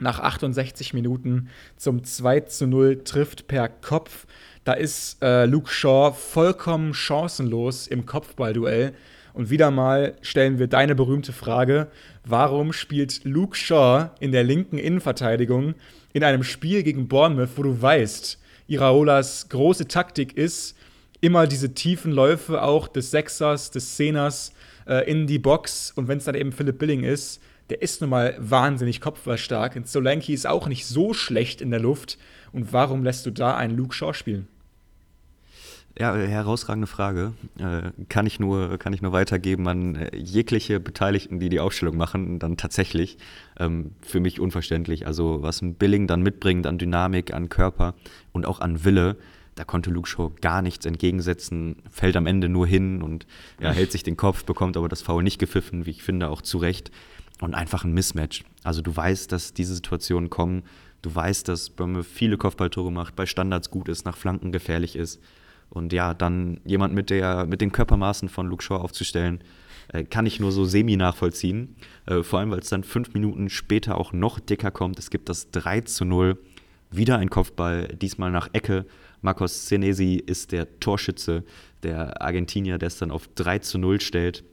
nach achtundsechzig Minuten zum zwei zu null trifft per Kopf. Da ist äh, Luke Shaw vollkommen chancenlos im Kopfballduell. Und wieder mal stellen wir deine berühmte Frage, warum spielt Luke Shaw in der linken Innenverteidigung in einem Spiel gegen Bournemouth, wo du weißt, Iraolas große Taktik ist, immer diese tiefen Läufe auch des Sechsers, des Zehners, in die Box und wenn es dann eben Philipp Billing ist, der ist nun mal wahnsinnig kopfballstark. Und Solanke ist auch nicht so schlecht in der Luft. Und warum lässt du da einen Luke Shaw spielen? Ja, herausragende Frage. Äh, kann ich nur, kann ich nur weitergeben an äh, jegliche Beteiligten, die die Aufstellung machen, dann tatsächlich ähm, für mich unverständlich. Also was ein Billing dann mitbringt an Dynamik, an Körper und auch an Wille, da konnte Luke Shaw gar nichts entgegensetzen, fällt am Ende nur hin und ja, hält sich den Kopf, bekommt aber das Foul nicht gepfiffen, wie ich finde, auch zu Recht. Und einfach ein Mismatch. Also du weißt, dass diese Situationen kommen. Du weißt, dass Bournemouth viele Kopfballtore macht, bei Standards gut ist, nach Flanken gefährlich ist. Und ja, dann jemand mit, der, mit den Körpermaßen von Luke Shaw aufzustellen, äh, kann ich nur so semi nachvollziehen. Äh, vor allem, weil es dann fünf Minuten später auch noch dicker kommt. Es gibt das drei zu null, wieder ein Kopfball, diesmal nach Ecke. Marcos Senesi ist der Torschütze, der Argentinier, der es dann auf drei zu null stellt.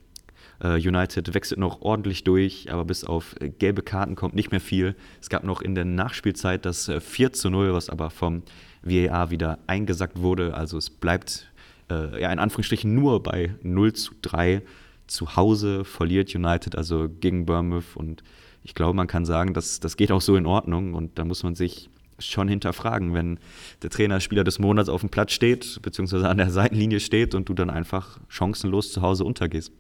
United wechselt noch ordentlich durch, aber bis auf gelbe Karten kommt nicht mehr viel. Es gab noch in der Nachspielzeit das vier zu null, was aber vom V A R wieder eingesackt wurde. Also es bleibt äh, ja, in Anführungsstrichen nur bei null zu drei. Zu Hause verliert United, also gegen Bournemouth. Und ich glaube, man kann sagen, das, das geht auch so in Ordnung. Und da muss man sich schon hinterfragen, wenn der Trainer Spieler des Monats auf dem Platz steht, beziehungsweise an der Seitenlinie steht und du dann einfach chancenlos zu Hause untergehst.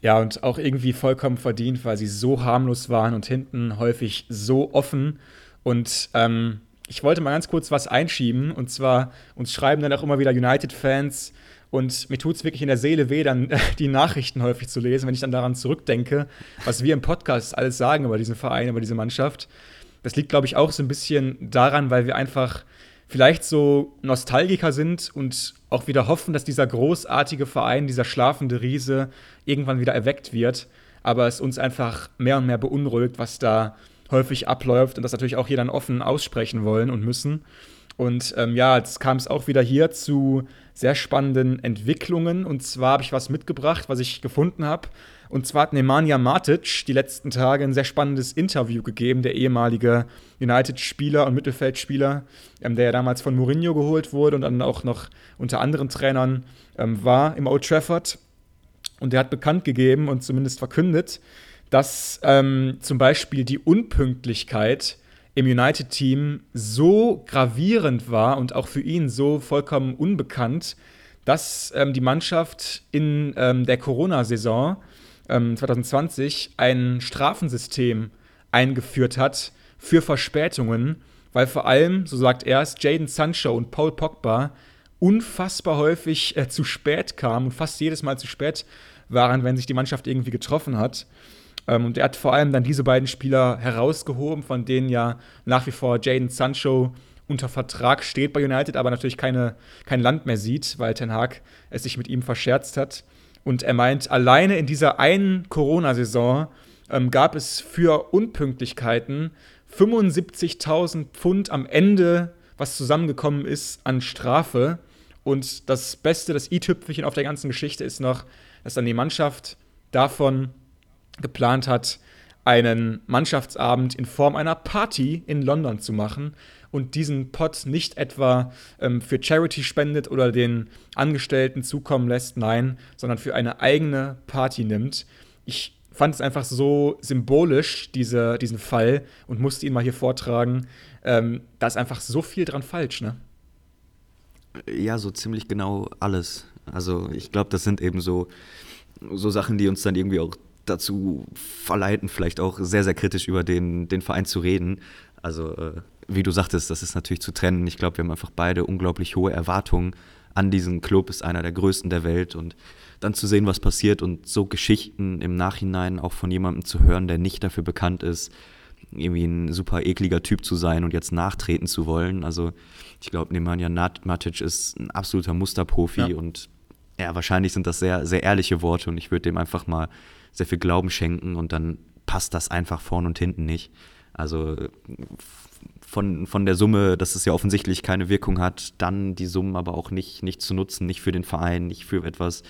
Ja, und auch irgendwie vollkommen verdient, weil sie so harmlos waren und hinten häufig so offen. Und ähm, ich wollte mal ganz kurz was einschieben. Und zwar, uns schreiben dann auch immer wieder United-Fans. Und mir tut's wirklich in der Seele weh, dann die Nachrichten häufig zu lesen, wenn ich dann daran zurückdenke, was wir im Podcast alles sagen über diesen Verein, über diese Mannschaft. Das liegt, glaube ich, auch so ein bisschen daran, weil wir einfach vielleicht so Nostalgiker sind und auch wieder hoffen, dass dieser großartige Verein, dieser schlafende Riese irgendwann wieder erweckt wird. Aber es uns einfach mehr und mehr beunruhigt, was da häufig abläuft und das natürlich auch hier dann offen aussprechen wollen und müssen. Und ähm, ja, jetzt kam es auch wieder hier zu sehr spannenden Entwicklungen. Und zwar habe ich was mitgebracht, was ich gefunden habe. Und zwar hat Nemanja Matic die letzten Tage ein sehr spannendes Interview gegeben, der ehemalige United-Spieler und Mittelfeldspieler, ähm, der ja damals von Mourinho geholt wurde und dann auch noch unter anderen Trainern ähm, war im Old Trafford. Und der hat bekannt gegeben und zumindest verkündet, dass ähm, zum Beispiel die Unpünktlichkeit im United-Team so gravierend war und auch für ihn so vollkommen unbekannt, dass ähm, die Mannschaft in ähm, der Corona-Saison zwanzig zwanzig ein Strafensystem eingeführt hat für Verspätungen, weil vor allem, so sagt er es, Jadon Sancho und Paul Pogba unfassbar häufig äh, zu spät kamen und fast jedes Mal zu spät waren, wenn sich die Mannschaft irgendwie getroffen hat. Ähm, und er hat vor allem dann diese beiden Spieler herausgehoben, von denen ja nach wie vor Jadon Sancho unter Vertrag steht bei United, aber natürlich keine, kein Land mehr sieht, weil Ten Hag es sich mit ihm verscherzt hat. Und er meint, alleine in dieser einen Corona-Saison ähm, gab es für Unpünktlichkeiten fünfundsiebzigtausend Pfund am Ende, was zusammengekommen ist, an Strafe. Und das Beste, das i-Tüpfelchen auf der ganzen Geschichte ist noch, dass dann die Mannschaft davon geplant hat, einen Mannschaftsabend in Form einer Party in London zu machen und diesen Pot nicht etwa ähm, für Charity spendet oder den Angestellten zukommen lässt, nein, sondern für eine eigene Party nimmt. Ich fand es einfach so symbolisch, diese, diesen Fall, und musste ihn mal hier vortragen. Ähm, da ist einfach so viel dran falsch, ne? Ja, so ziemlich genau alles. Also ich glaube, das sind eben so, so Sachen, die uns dann irgendwie auch dazu verleiten, vielleicht auch sehr, sehr kritisch über den, den Verein zu reden. Also äh, wie du sagtest, das ist natürlich zu trennen. Ich glaube, wir haben einfach beide unglaublich hohe Erwartungen an diesen Club, ist einer der größten der Welt. Und dann zu sehen, was passiert und so Geschichten im Nachhinein auch von jemandem zu hören, der nicht dafür bekannt ist, irgendwie ein super ekliger Typ zu sein und jetzt nachtreten zu wollen. Also ich glaube, Nemanja Matic ist ein absoluter Musterprofi, ja. Und ja, wahrscheinlich sind das sehr, sehr ehrliche Worte und ich würde dem einfach mal sehr viel Glauben schenken und dann passt das einfach vorn und hinten nicht. Also von, von der Summe, dass es ja offensichtlich keine Wirkung hat, dann die Summen aber auch nicht, nicht zu nutzen, nicht für den Verein, nicht für etwas,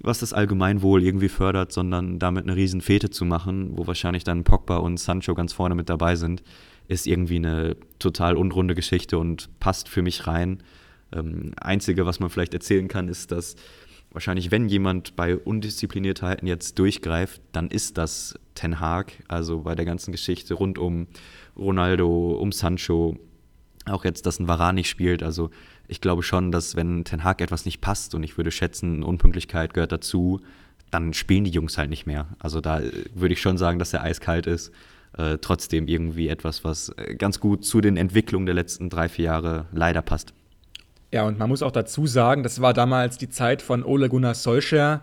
was das Allgemeinwohl irgendwie fördert, sondern damit eine riesen Fete zu machen, wo wahrscheinlich dann Pogba und Sancho ganz vorne mit dabei sind, ist irgendwie eine total unrunde Geschichte und passt für mich rein. Ähm, Einzige, was man vielleicht erzählen kann, ist, dass wahrscheinlich, wenn jemand bei Undiszipliniertheiten jetzt durchgreift, dann ist das Ten Hag. Also bei der ganzen Geschichte rund um Ronaldo, um Sancho, auch jetzt, dass ein Varane nicht spielt. Also ich glaube schon, dass wenn Ten Hag etwas nicht passt, und ich würde schätzen, Unpünktlichkeit gehört dazu, dann spielen die Jungs halt nicht mehr. Also da würde ich schon sagen, dass er eiskalt ist. Äh, trotzdem irgendwie etwas, was ganz gut zu den Entwicklungen der letzten drei, vier Jahre leider passt. Ja, und man muss auch dazu sagen, das war damals die Zeit von Ole Gunnar Solskjaer,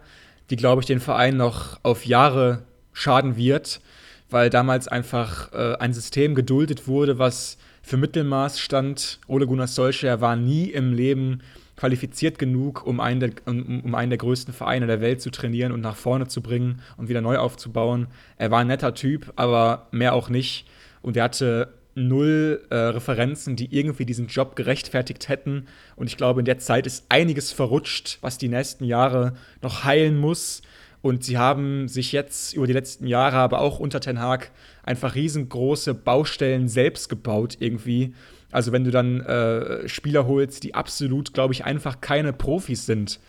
die, glaube ich, den Verein noch auf Jahre schaden wird, weil damals einfach äh, ein System geduldet wurde, was für Mittelmaß stand. Ole Gunnar Solskjaer war nie im Leben qualifiziert genug, um einen der, um, um einen der größten Vereine der Welt zu trainieren und nach vorne zu bringen und wieder neu aufzubauen. Er war ein netter Typ, aber mehr auch nicht. Und er hatte null äh, Referenzen, die irgendwie diesen Job gerechtfertigt hätten. Und ich glaube, in der Zeit ist einiges verrutscht, was die nächsten Jahre noch heilen muss. Und sie haben sich jetzt über die letzten Jahre, aber auch unter Ten Hag, einfach riesengroße Baustellen selbst gebaut irgendwie. Also wenn du dann äh, Spieler holst, die absolut, glaube ich, einfach keine Profis sind.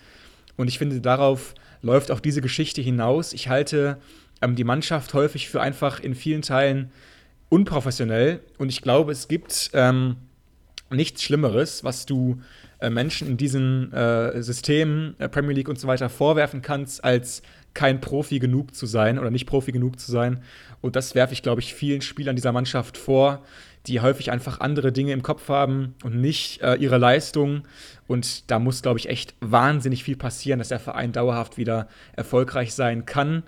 Und ich finde, darauf läuft auch diese Geschichte hinaus. Ich halte ähm, die Mannschaft häufig für einfach in vielen Teilen unprofessionell. Und ich glaube, es gibt ähm, nichts Schlimmeres, was du äh, Menschen in diesen äh, Systemen, äh, Premier League und so weiter, vorwerfen kannst, als kein Profi genug zu sein oder nicht Profi genug zu sein. Und das werfe ich, glaube ich, vielen Spielern dieser Mannschaft vor, die häufig einfach andere Dinge im Kopf haben und nicht äh, ihre Leistung. Und da muss, glaube ich, echt wahnsinnig viel passieren, dass der Verein dauerhaft wieder erfolgreich sein kann.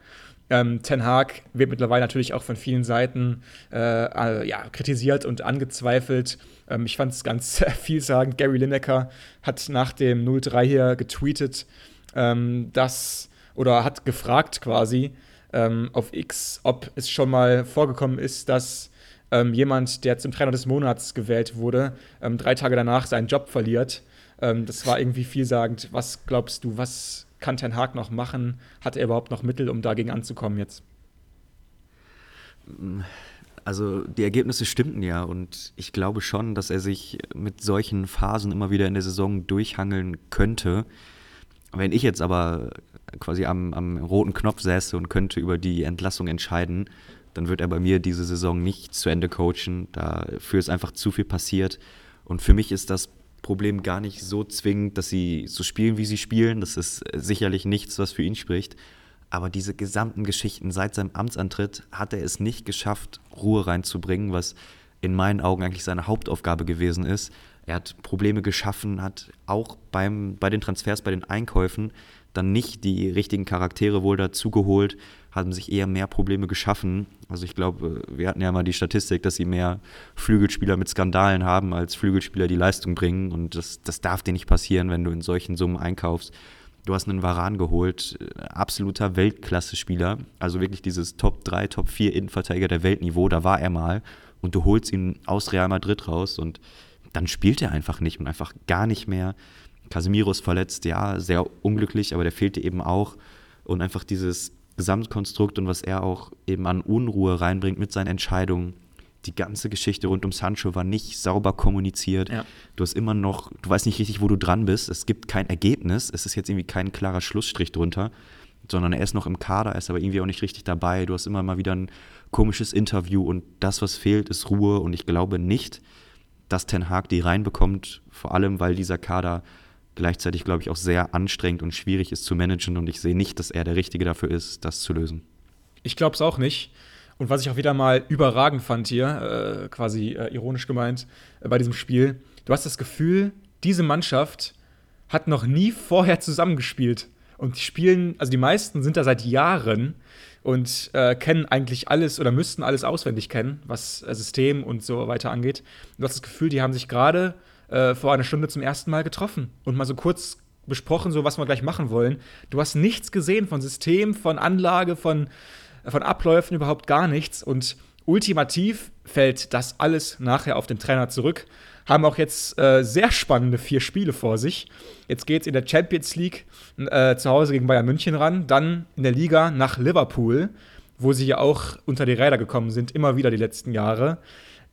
Ähm, Ten Hag wird mittlerweile natürlich auch von vielen Seiten äh, ja, kritisiert und angezweifelt. Ähm, ich fand es ganz vielsagend. Gary Lineker hat nach dem null drei hier getweetet, ähm, dass, oder hat gefragt quasi ähm, auf X, ob es schon mal vorgekommen ist, dass ähm, jemand, der zum Trainer des Monats gewählt wurde, ähm, drei Tage danach seinen Job verliert. Ähm, das war irgendwie vielsagend. Was glaubst du, was kann Ten Hag noch machen? Hat er überhaupt noch Mittel, um dagegen anzukommen jetzt? Also die Ergebnisse stimmten ja und ich glaube schon, dass er sich mit solchen Phasen immer wieder in der Saison durchhangeln könnte. Wenn ich jetzt aber quasi am, am roten Knopf säße und könnte über die Entlassung entscheiden, dann wird er bei mir diese Saison nicht zu Ende coachen. Dafür ist einfach zu viel passiert und für mich ist das Problem gar nicht so zwingend, dass sie so spielen, wie sie spielen. Das ist sicherlich nichts, was für ihn spricht. Aber diese gesamten Geschichten seit seinem Amtsantritt hat er es nicht geschafft, Ruhe reinzubringen, was in meinen Augen eigentlich seine Hauptaufgabe gewesen ist. Er hat Probleme geschaffen, hat auch beim, bei den Transfers, bei den Einkäufen dann nicht die richtigen Charaktere wohl dazugeholt, haben sich eher mehr Probleme geschaffen. Also ich glaube, wir hatten ja mal die Statistik, dass sie mehr Flügelspieler mit Skandalen haben, als Flügelspieler, die Leistung bringen. Und das, das darf dir nicht passieren, wenn du in solchen Summen einkaufst. Du hast einen Varane geholt, absoluter Weltklasse-Spieler. Also wirklich dieses Top drei, Top vier Innenverteidiger der Weltniveau, da war er mal. Und du holst ihn aus Real Madrid raus und dann spielt er einfach nicht und einfach gar nicht mehr. Casemiro ist verletzt, ja, sehr unglücklich, aber der fehlte eben auch. Und einfach dieses Gesamtkonstrukt und was er auch eben an Unruhe reinbringt mit seinen Entscheidungen. Die ganze Geschichte rund um Sancho war nicht sauber kommuniziert. Ja. Du hast immer noch, du weißt nicht richtig, wo du dran bist. Es gibt kein Ergebnis. Es ist jetzt irgendwie kein klarer Schlussstrich drunter, sondern er ist noch im Kader, er ist aber irgendwie auch nicht richtig dabei. Du hast immer mal wieder ein komisches Interview und das, was fehlt, ist Ruhe. Und ich glaube nicht, dass Ten Hag die reinbekommt, vor allem, weil dieser Kader gleichzeitig, glaube ich, auch sehr anstrengend und schwierig ist zu managen und ich sehe nicht, dass er der Richtige dafür ist, das zu lösen. Ich glaube es auch nicht. Und was ich auch wieder mal überragend fand hier, äh, quasi äh, ironisch gemeint, äh, bei diesem Spiel, du hast das Gefühl, diese Mannschaft hat noch nie vorher zusammengespielt. Und die spielen, also die meisten sind da seit Jahren und äh, kennen eigentlich alles oder müssten alles auswendig kennen, was äh, System und so weiter angeht. Du hast das Gefühl, die haben sich gerade vor einer Stunde zum ersten Mal getroffen und mal so kurz besprochen, so was wir gleich machen wollen. Du hast nichts gesehen von System, von Anlage, von, von Abläufen, überhaupt gar nichts. Und ultimativ fällt das alles nachher auf den Trainer zurück. Haben auch jetzt äh, sehr spannende vier Spiele vor sich. Jetzt geht's in der Champions League äh, zu Hause gegen Bayern München ran, dann in der Liga nach Liverpool, wo sie ja auch unter die Räder gekommen sind, immer wieder die letzten Jahre.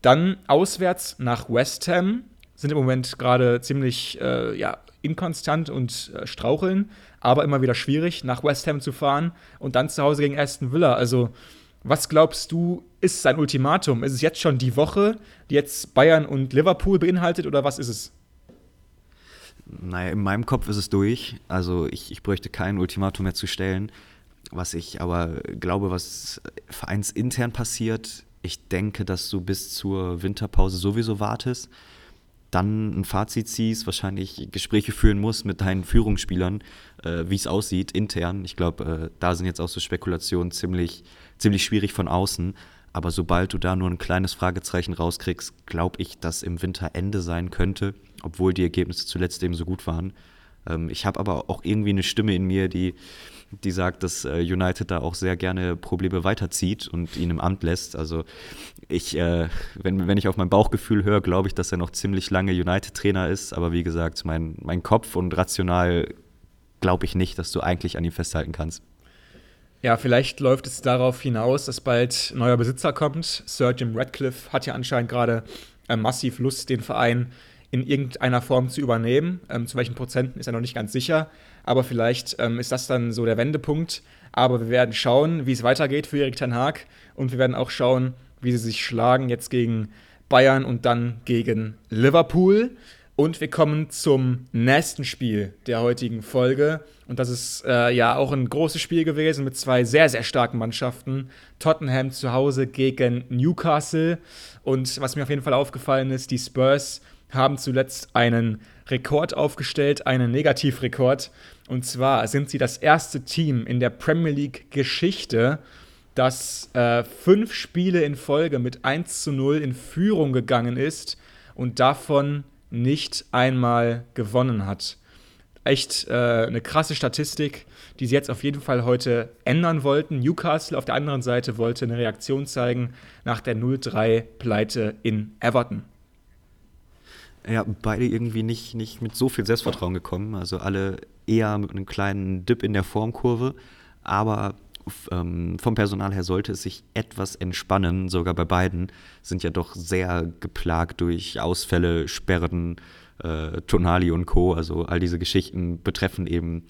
Dann auswärts nach West Ham, sind im Moment gerade ziemlich äh, ja, inkonstant und äh, straucheln, aber immer wieder schwierig, nach West Ham zu fahren und dann zu Hause gegen Aston Villa. Also, was glaubst du, ist sein Ultimatum? Ist es jetzt schon die Woche, die jetzt Bayern und Liverpool beinhaltet, oder was ist es? Naja, in meinem Kopf ist es durch. Also, ich, ich bräuchte kein Ultimatum mehr zu stellen. Was ich aber glaube, was vereinsintern passiert, ich denke, dass du bis zur Winterpause sowieso wartest, dann ein Fazit ziehst, wahrscheinlich Gespräche führen musst mit deinen Führungsspielern, äh, wie es aussieht intern. Ich glaube, äh, da sind jetzt auch so Spekulationen ziemlich, ziemlich schwierig von außen. Aber sobald du da nur ein kleines Fragezeichen rauskriegst, glaube ich, dass im Winter Ende sein könnte, obwohl die Ergebnisse zuletzt eben so gut waren. Ähm, ich habe aber auch irgendwie eine Stimme in mir, die, die sagt, dass äh, United da auch sehr gerne Probleme weiterzieht und ihn im Amt lässt. Also ich, äh, wenn, wenn ich auf mein Bauchgefühl höre, glaube ich, dass er noch ziemlich lange United-Trainer ist. Aber wie gesagt, mein, mein Kopf und rational glaube ich nicht, dass du eigentlich an ihm festhalten kannst. Ja, vielleicht läuft es darauf hinaus, dass bald ein neuer Besitzer kommt. Sir Jim Ratcliffe hat ja anscheinend gerade äh, massiv Lust, den Verein in irgendeiner Form zu übernehmen. Ähm, zu welchen Prozenten ist er noch nicht ganz sicher. Aber vielleicht ähm, ist das dann so der Wendepunkt. Aber wir werden schauen, wie es weitergeht für Erik Ten Hag. Und wir werden auch schauen, wie sie sich schlagen jetzt gegen Bayern und dann gegen Liverpool. Und wir kommen zum nächsten Spiel der heutigen Folge. Und das ist äh, ja auch ein großes Spiel gewesen mit zwei sehr, sehr starken Mannschaften. Tottenham zu Hause gegen Newcastle. Und was mir auf jeden Fall aufgefallen ist, die Spurs haben zuletzt einen Rekord aufgestellt, einen Negativrekord. Und zwar sind sie das erste Team in der Premier League-Geschichte, das äh, fünf Spiele in Folge mit eins zu null in Führung gegangen ist und davon nicht einmal gewonnen hat. Echt äh, eine krasse Statistik, die sie jetzt auf jeden Fall heute ändern wollten. Newcastle auf der anderen Seite wollte eine Reaktion zeigen nach der null drei Pleite in Everton. Ja, beide irgendwie nicht, nicht mit so viel Selbstvertrauen gekommen. Also alle eher mit einem kleinen Dip in der Formkurve. Aber ähm, vom Personal her sollte es sich etwas entspannen. Sogar bei beiden sind ja doch sehr geplagt durch Ausfälle, Sperren, äh, Tonali und Co. Also all diese Geschichten betreffen eben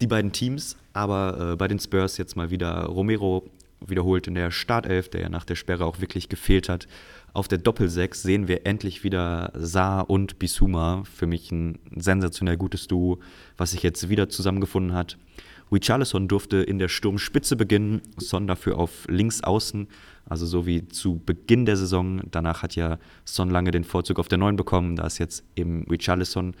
die beiden Teams. Aber äh, bei den Spurs jetzt mal wieder Romero wiederholt in der Startelf, der ja nach der Sperre auch wirklich gefehlt hat. Auf der Doppelsechs sehen wir endlich wieder Saar und Bissouma. Für mich ein sensationell gutes Duo, was sich jetzt wieder zusammengefunden hat. Richarlison durfte in der Sturmspitze beginnen, Son dafür auf links außen, also so wie zu Beginn der Saison. Danach hat ja Son lange den Vorzug auf der Neun bekommen, da ist jetzt eben Richarlison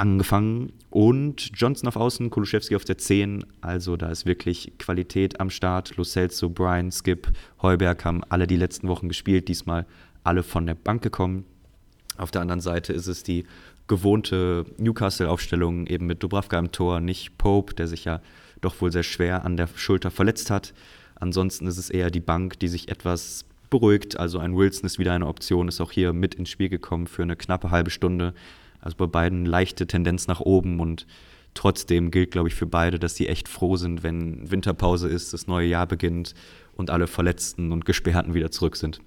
angefangen. Und Johnson auf Außen, Kulusewski auf der Zehn. Also da ist wirklich Qualität am Start. Lo Celso, Brian, Skip, Heuberg haben alle die letzten Wochen gespielt. Diesmal alle von der Bank gekommen. Auf der anderen Seite ist es die gewohnte Newcastle-Aufstellung eben mit Dubravka im Tor, nicht Pope, der sich ja doch wohl sehr schwer an der Schulter verletzt hat. Ansonsten ist es eher die Bank, die sich etwas beruhigt. Also ein Wilson ist wieder eine Option, ist auch hier mit ins Spiel gekommen für eine knappe halbe Stunde. Also bei beiden leichte Tendenz nach oben und trotzdem gilt, glaube ich, für beide, dass sie echt froh sind, wenn Winterpause ist, das neue Jahr beginnt und alle Verletzten und Gesperrten wieder zurück sind.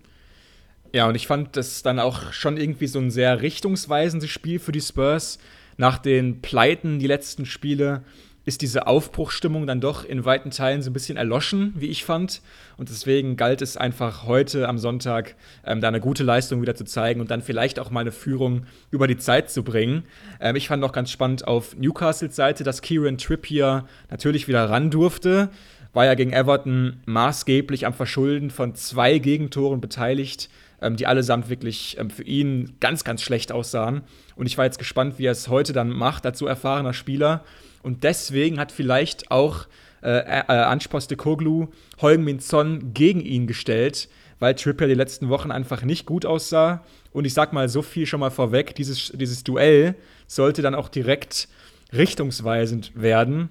Ja, und ich fand das dann auch schon irgendwie so ein sehr richtungsweisendes Spiel für die Spurs. Nach den Pleiten, die letzten Spiele, ist diese Aufbruchstimmung dann doch in weiten Teilen so ein bisschen erloschen, wie ich fand. Und deswegen galt es einfach heute am Sonntag, ähm, da eine gute Leistung wieder zu zeigen und dann vielleicht auch mal eine Führung über die Zeit zu bringen. Ähm, ich fand auch ganz spannend auf Newcastles Seite, dass Kieran Trippier natürlich wieder ran durfte. War ja gegen Everton maßgeblich am Verschulden von zwei Gegentoren beteiligt, ähm, die allesamt wirklich ähm, für ihn ganz, ganz schlecht aussahen. Und ich war jetzt gespannt, wie er es heute dann macht, als so erfahrener Spieler. Und deswegen hat vielleicht auch äh, äh, Ange Postecoglou Heung-min Son gegen ihn gestellt, weil Trippier die letzten Wochen einfach nicht gut aussah. Und ich sag mal so viel schon mal vorweg, dieses, dieses Duell sollte dann auch direkt richtungsweisend werden,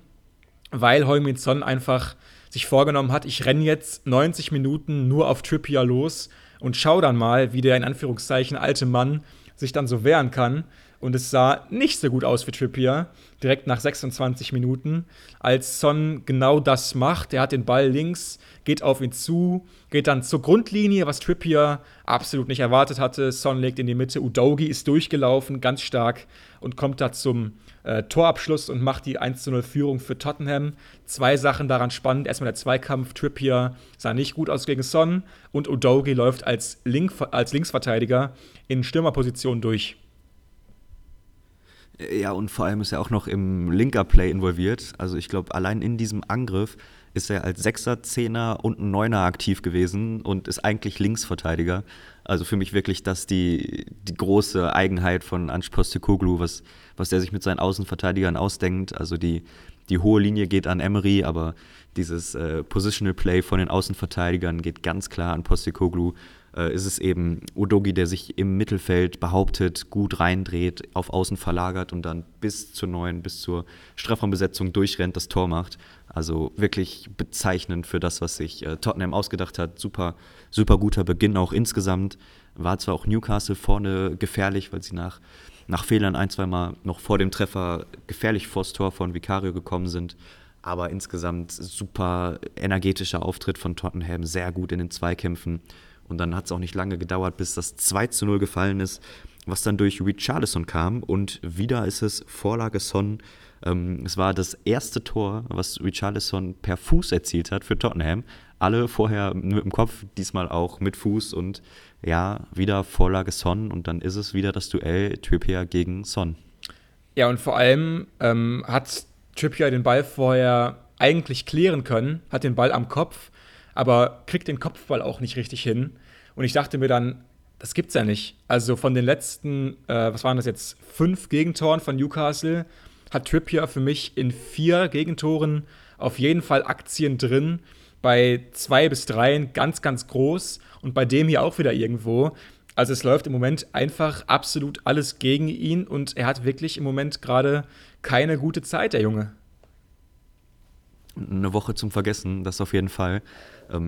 weil Heung-min Son einfach sich vorgenommen hat, ich renne jetzt neunzig Minuten nur auf Trippier los und schau dann mal, wie der in Anführungszeichen alte Mann sich dann so wehren kann. Und es sah nicht so gut aus für Trippier, direkt nach sechsundzwanzig Minuten, als Son genau das macht. Er hat den Ball links, geht auf ihn zu, geht dann zur Grundlinie, was Trippier absolut nicht erwartet hatte. Son legt in die Mitte, Udogie ist durchgelaufen, ganz stark, und kommt da zum äh, Torabschluss und macht die eins zu null Führung für Tottenham. Zwei Sachen daran spannend. Erstmal der Zweikampf, Trippier sah nicht gut aus gegen Son und Udogie läuft als, Link, als Linksverteidiger in Stürmerposition durch. Ja, und vor allem ist er auch noch im Linker-Play involviert. Also ich glaube, allein in diesem Angriff ist er als Sechser, Zehner und Neuner aktiv gewesen und ist eigentlich Linksverteidiger. Also für mich wirklich das die, die große Eigenheit von Ange Postecoglou, was, was er sich mit seinen Außenverteidigern ausdenkt. Also die, die hohe Linie geht an Emery, aber dieses äh, Positional Play von den Außenverteidigern geht ganz klar an Postecoglou. äh, ist es eben Udogi, der sich im Mittelfeld behauptet, gut reindreht, auf Außen verlagert und dann bis zur neuen, bis zur Strafraumbesetzung durchrennt, das Tor macht. Also wirklich bezeichnend für das, was sich äh, Tottenham ausgedacht hat. Super, super guter Beginn auch insgesamt. War zwar auch Newcastle vorne gefährlich, weil sie nach, nach Fehlern ein, zwei Mal noch vor dem Treffer gefährlich vors Tor von Vicario gekommen sind. Aber insgesamt super energetischer Auftritt von Tottenham, sehr gut in den Zweikämpfen. Und dann hat es auch nicht lange gedauert, bis das zwei zu null gefallen ist, was dann durch Richarlison kam. Und wieder ist es Vorlage Son. Ähm, es war das erste Tor, was Richarlison per Fuß erzielt hat für Tottenham. Alle vorher mit dem Kopf, diesmal auch mit Fuß. Und ja, wieder Vorlage Son. Und dann ist es wieder das Duell Trippier gegen Son. Ja, und vor allem ähm, hat Trippier den Ball vorher eigentlich klären können, hat den Ball am Kopf, aber kriegt den Kopfball auch nicht richtig hin. Und ich dachte mir dann, das gibt's ja nicht. Also von den letzten, äh, was waren das jetzt, fünf Gegentoren von Newcastle, hat Trippier für mich in vier Gegentoren auf jeden Fall Aktien drin, bei zwei bis dreien ganz, ganz groß und bei dem hier auch wieder irgendwo. Also es läuft im Moment einfach absolut alles gegen ihn und er hat wirklich im Moment gerade keine gute Zeit, der Junge. Eine Woche zum Vergessen, das auf jeden Fall.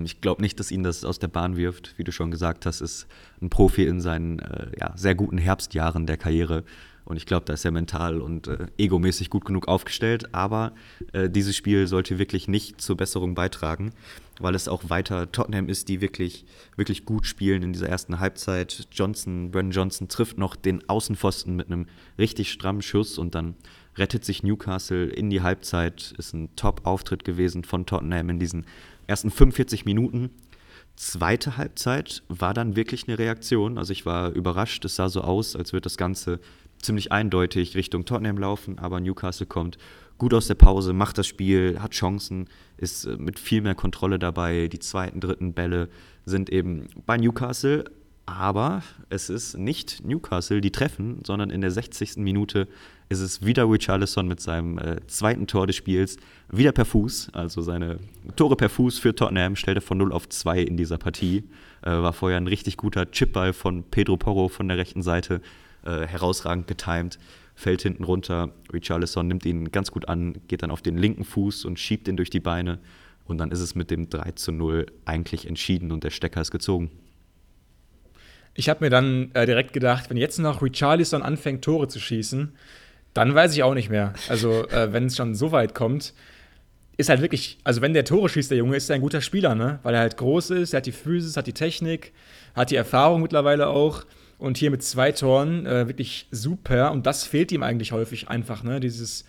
Ich glaube nicht, dass ihn das aus der Bahn wirft. Wie du schon gesagt hast, ist ein Profi in seinen ja, sehr guten Herbstjahren der Karriere. Und ich glaube, da ist er mental und äh, egomäßig gut genug aufgestellt. Aber äh, dieses Spiel sollte wirklich nicht zur Besserung beitragen, weil es auch weiter Tottenham ist, die wirklich, wirklich gut spielen in dieser ersten Halbzeit. Johnson, Brennan Johnson trifft noch den Außenpfosten mit einem richtig strammen Schuss und dann rettet sich Newcastle in die Halbzeit. Ist ein Top-Auftritt gewesen von Tottenham in diesen ersten fünfundvierzig Minuten. Zweite Halbzeit war dann wirklich eine Reaktion. Also ich war überrascht. Es sah so aus, als würde das Ganze ziemlich eindeutig Richtung Tottenham laufen, aber Newcastle kommt gut aus der Pause, macht das Spiel, hat Chancen, ist mit viel mehr Kontrolle dabei. Die zweiten, dritten Bälle sind eben bei Newcastle, aber es ist nicht Newcastle, die treffen, sondern in der sechzigsten Minute ist es wieder Richarlison mit seinem äh, zweiten Tor des Spiels, wieder per Fuß, also seine Tore per Fuß für Tottenham, stellte von null auf zwei in dieser Partie. Äh, war vorher ein richtig guter Chipball von Pedro Porro von der rechten Seite, Äh, herausragend getimed, fällt hinten runter. Richarlison nimmt ihn ganz gut an, geht dann auf den linken Fuß und schiebt ihn durch die Beine. Und dann ist es mit dem drei zu null eigentlich entschieden und der Stecker ist gezogen. Ich habe mir dann äh, direkt gedacht, wenn jetzt noch Richarlison anfängt, Tore zu schießen, dann weiß ich auch nicht mehr. Also, äh, wenn es schon so weit kommt, ist halt wirklich, also wenn der Tore schießt, der Junge, ist er ein guter Spieler, ne? Weil er halt groß ist, er hat die Physis, hat die Technik, hat die Erfahrung mittlerweile auch. Und hier mit zwei Toren, äh, wirklich super. Und das fehlt ihm eigentlich häufig einfach, ne? Dieses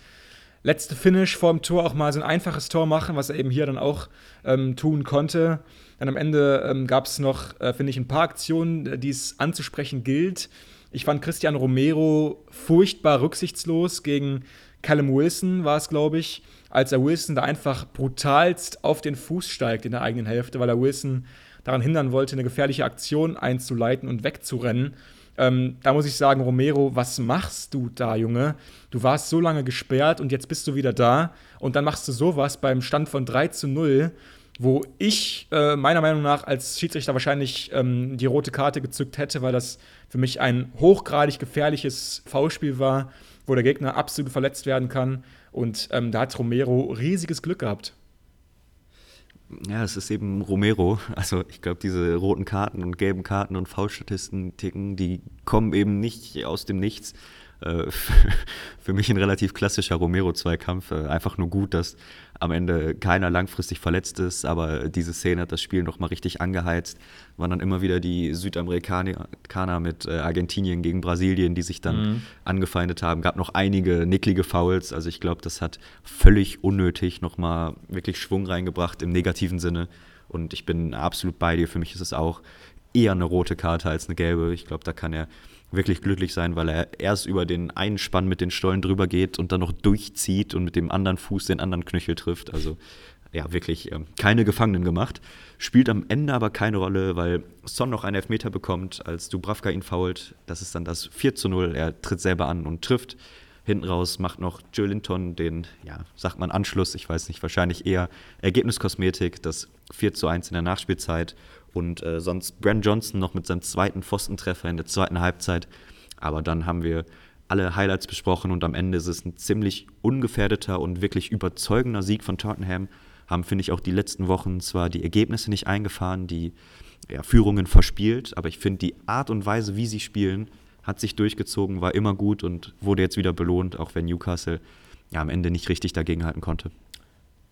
letzte Finish vorm Tor, auch mal so ein einfaches Tor machen, was er eben hier dann auch ähm, tun konnte. Dann am Ende ähm, gab es noch, äh, finde ich, ein paar Aktionen, die es anzusprechen gilt. Ich fand Christian Romero furchtbar rücksichtslos gegen Callum Wilson, war es, glaube ich, als er Wilson da einfach brutalst auf den Fuß steigt in der eigenen Hälfte, weil er Wilson daran hindern wollte, eine gefährliche Aktion einzuleiten und wegzurennen. Ähm, da muss ich sagen, Romero, was machst du da, Junge? Du warst so lange gesperrt und jetzt bist du wieder da. Und dann machst du sowas beim Stand von drei zu null, wo ich äh, meiner Meinung nach als Schiedsrichter wahrscheinlich ähm, die rote Karte gezückt hätte, weil das für mich ein hochgradig gefährliches Foulspiel war, wo der Gegner absolut verletzt werden kann. Und ähm, da hat Romero riesiges Glück gehabt. Ja, es ist eben Romero. Also ich glaube, diese roten Karten und gelben Karten und Foul-Statistiken, die kommen eben nicht aus dem Nichts. Äh, für mich ein relativ klassischer Romero-Zweikampf. Einfach nur gut, dass am Ende keiner langfristig verletzt ist, aber diese Szene hat das Spiel nochmal richtig angeheizt. Waren dann immer wieder die Südamerikaner mit Argentinien gegen Brasilien, die sich dann mhm. angefeindet haben. Gab noch einige nicklige Fouls. Also ich glaube, das hat völlig unnötig nochmal wirklich Schwung reingebracht im negativen Sinne. Und ich bin absolut bei dir. Für mich ist es auch eher eine rote Karte als eine gelbe. Ich glaube, da kann er wirklich glücklich sein, weil er erst über den einen Spann mit den Stollen drüber geht und dann noch durchzieht und mit dem anderen Fuß den anderen Knöchel trifft. Also ja, wirklich ähm, keine Gefangenen gemacht. Spielt am Ende aber keine Rolle, weil Son noch einen Elfmeter bekommt, als Dubravka ihn foult. Das ist dann das vier zu null. Er tritt selber an und trifft. Hinten raus macht noch Joe Linton den, ja, sagt man Anschluss, ich weiß nicht, wahrscheinlich eher Ergebniskosmetik, das vier zu eins in der Nachspielzeit. Und äh, sonst Brennan Johnson noch mit seinem zweiten Pfostentreffer in der zweiten Halbzeit. Aber dann haben wir alle Highlights besprochen und am Ende ist es ein ziemlich ungefährdeter und wirklich überzeugender Sieg von Tottenham. Haben, finde ich, auch die letzten Wochen zwar die Ergebnisse nicht eingefahren, die ja, Führungen verspielt, aber ich finde, die Art und Weise, wie sie spielen, hat sich durchgezogen, war immer gut und wurde jetzt wieder belohnt, auch wenn Newcastle ja am Ende nicht richtig dagegenhalten konnte.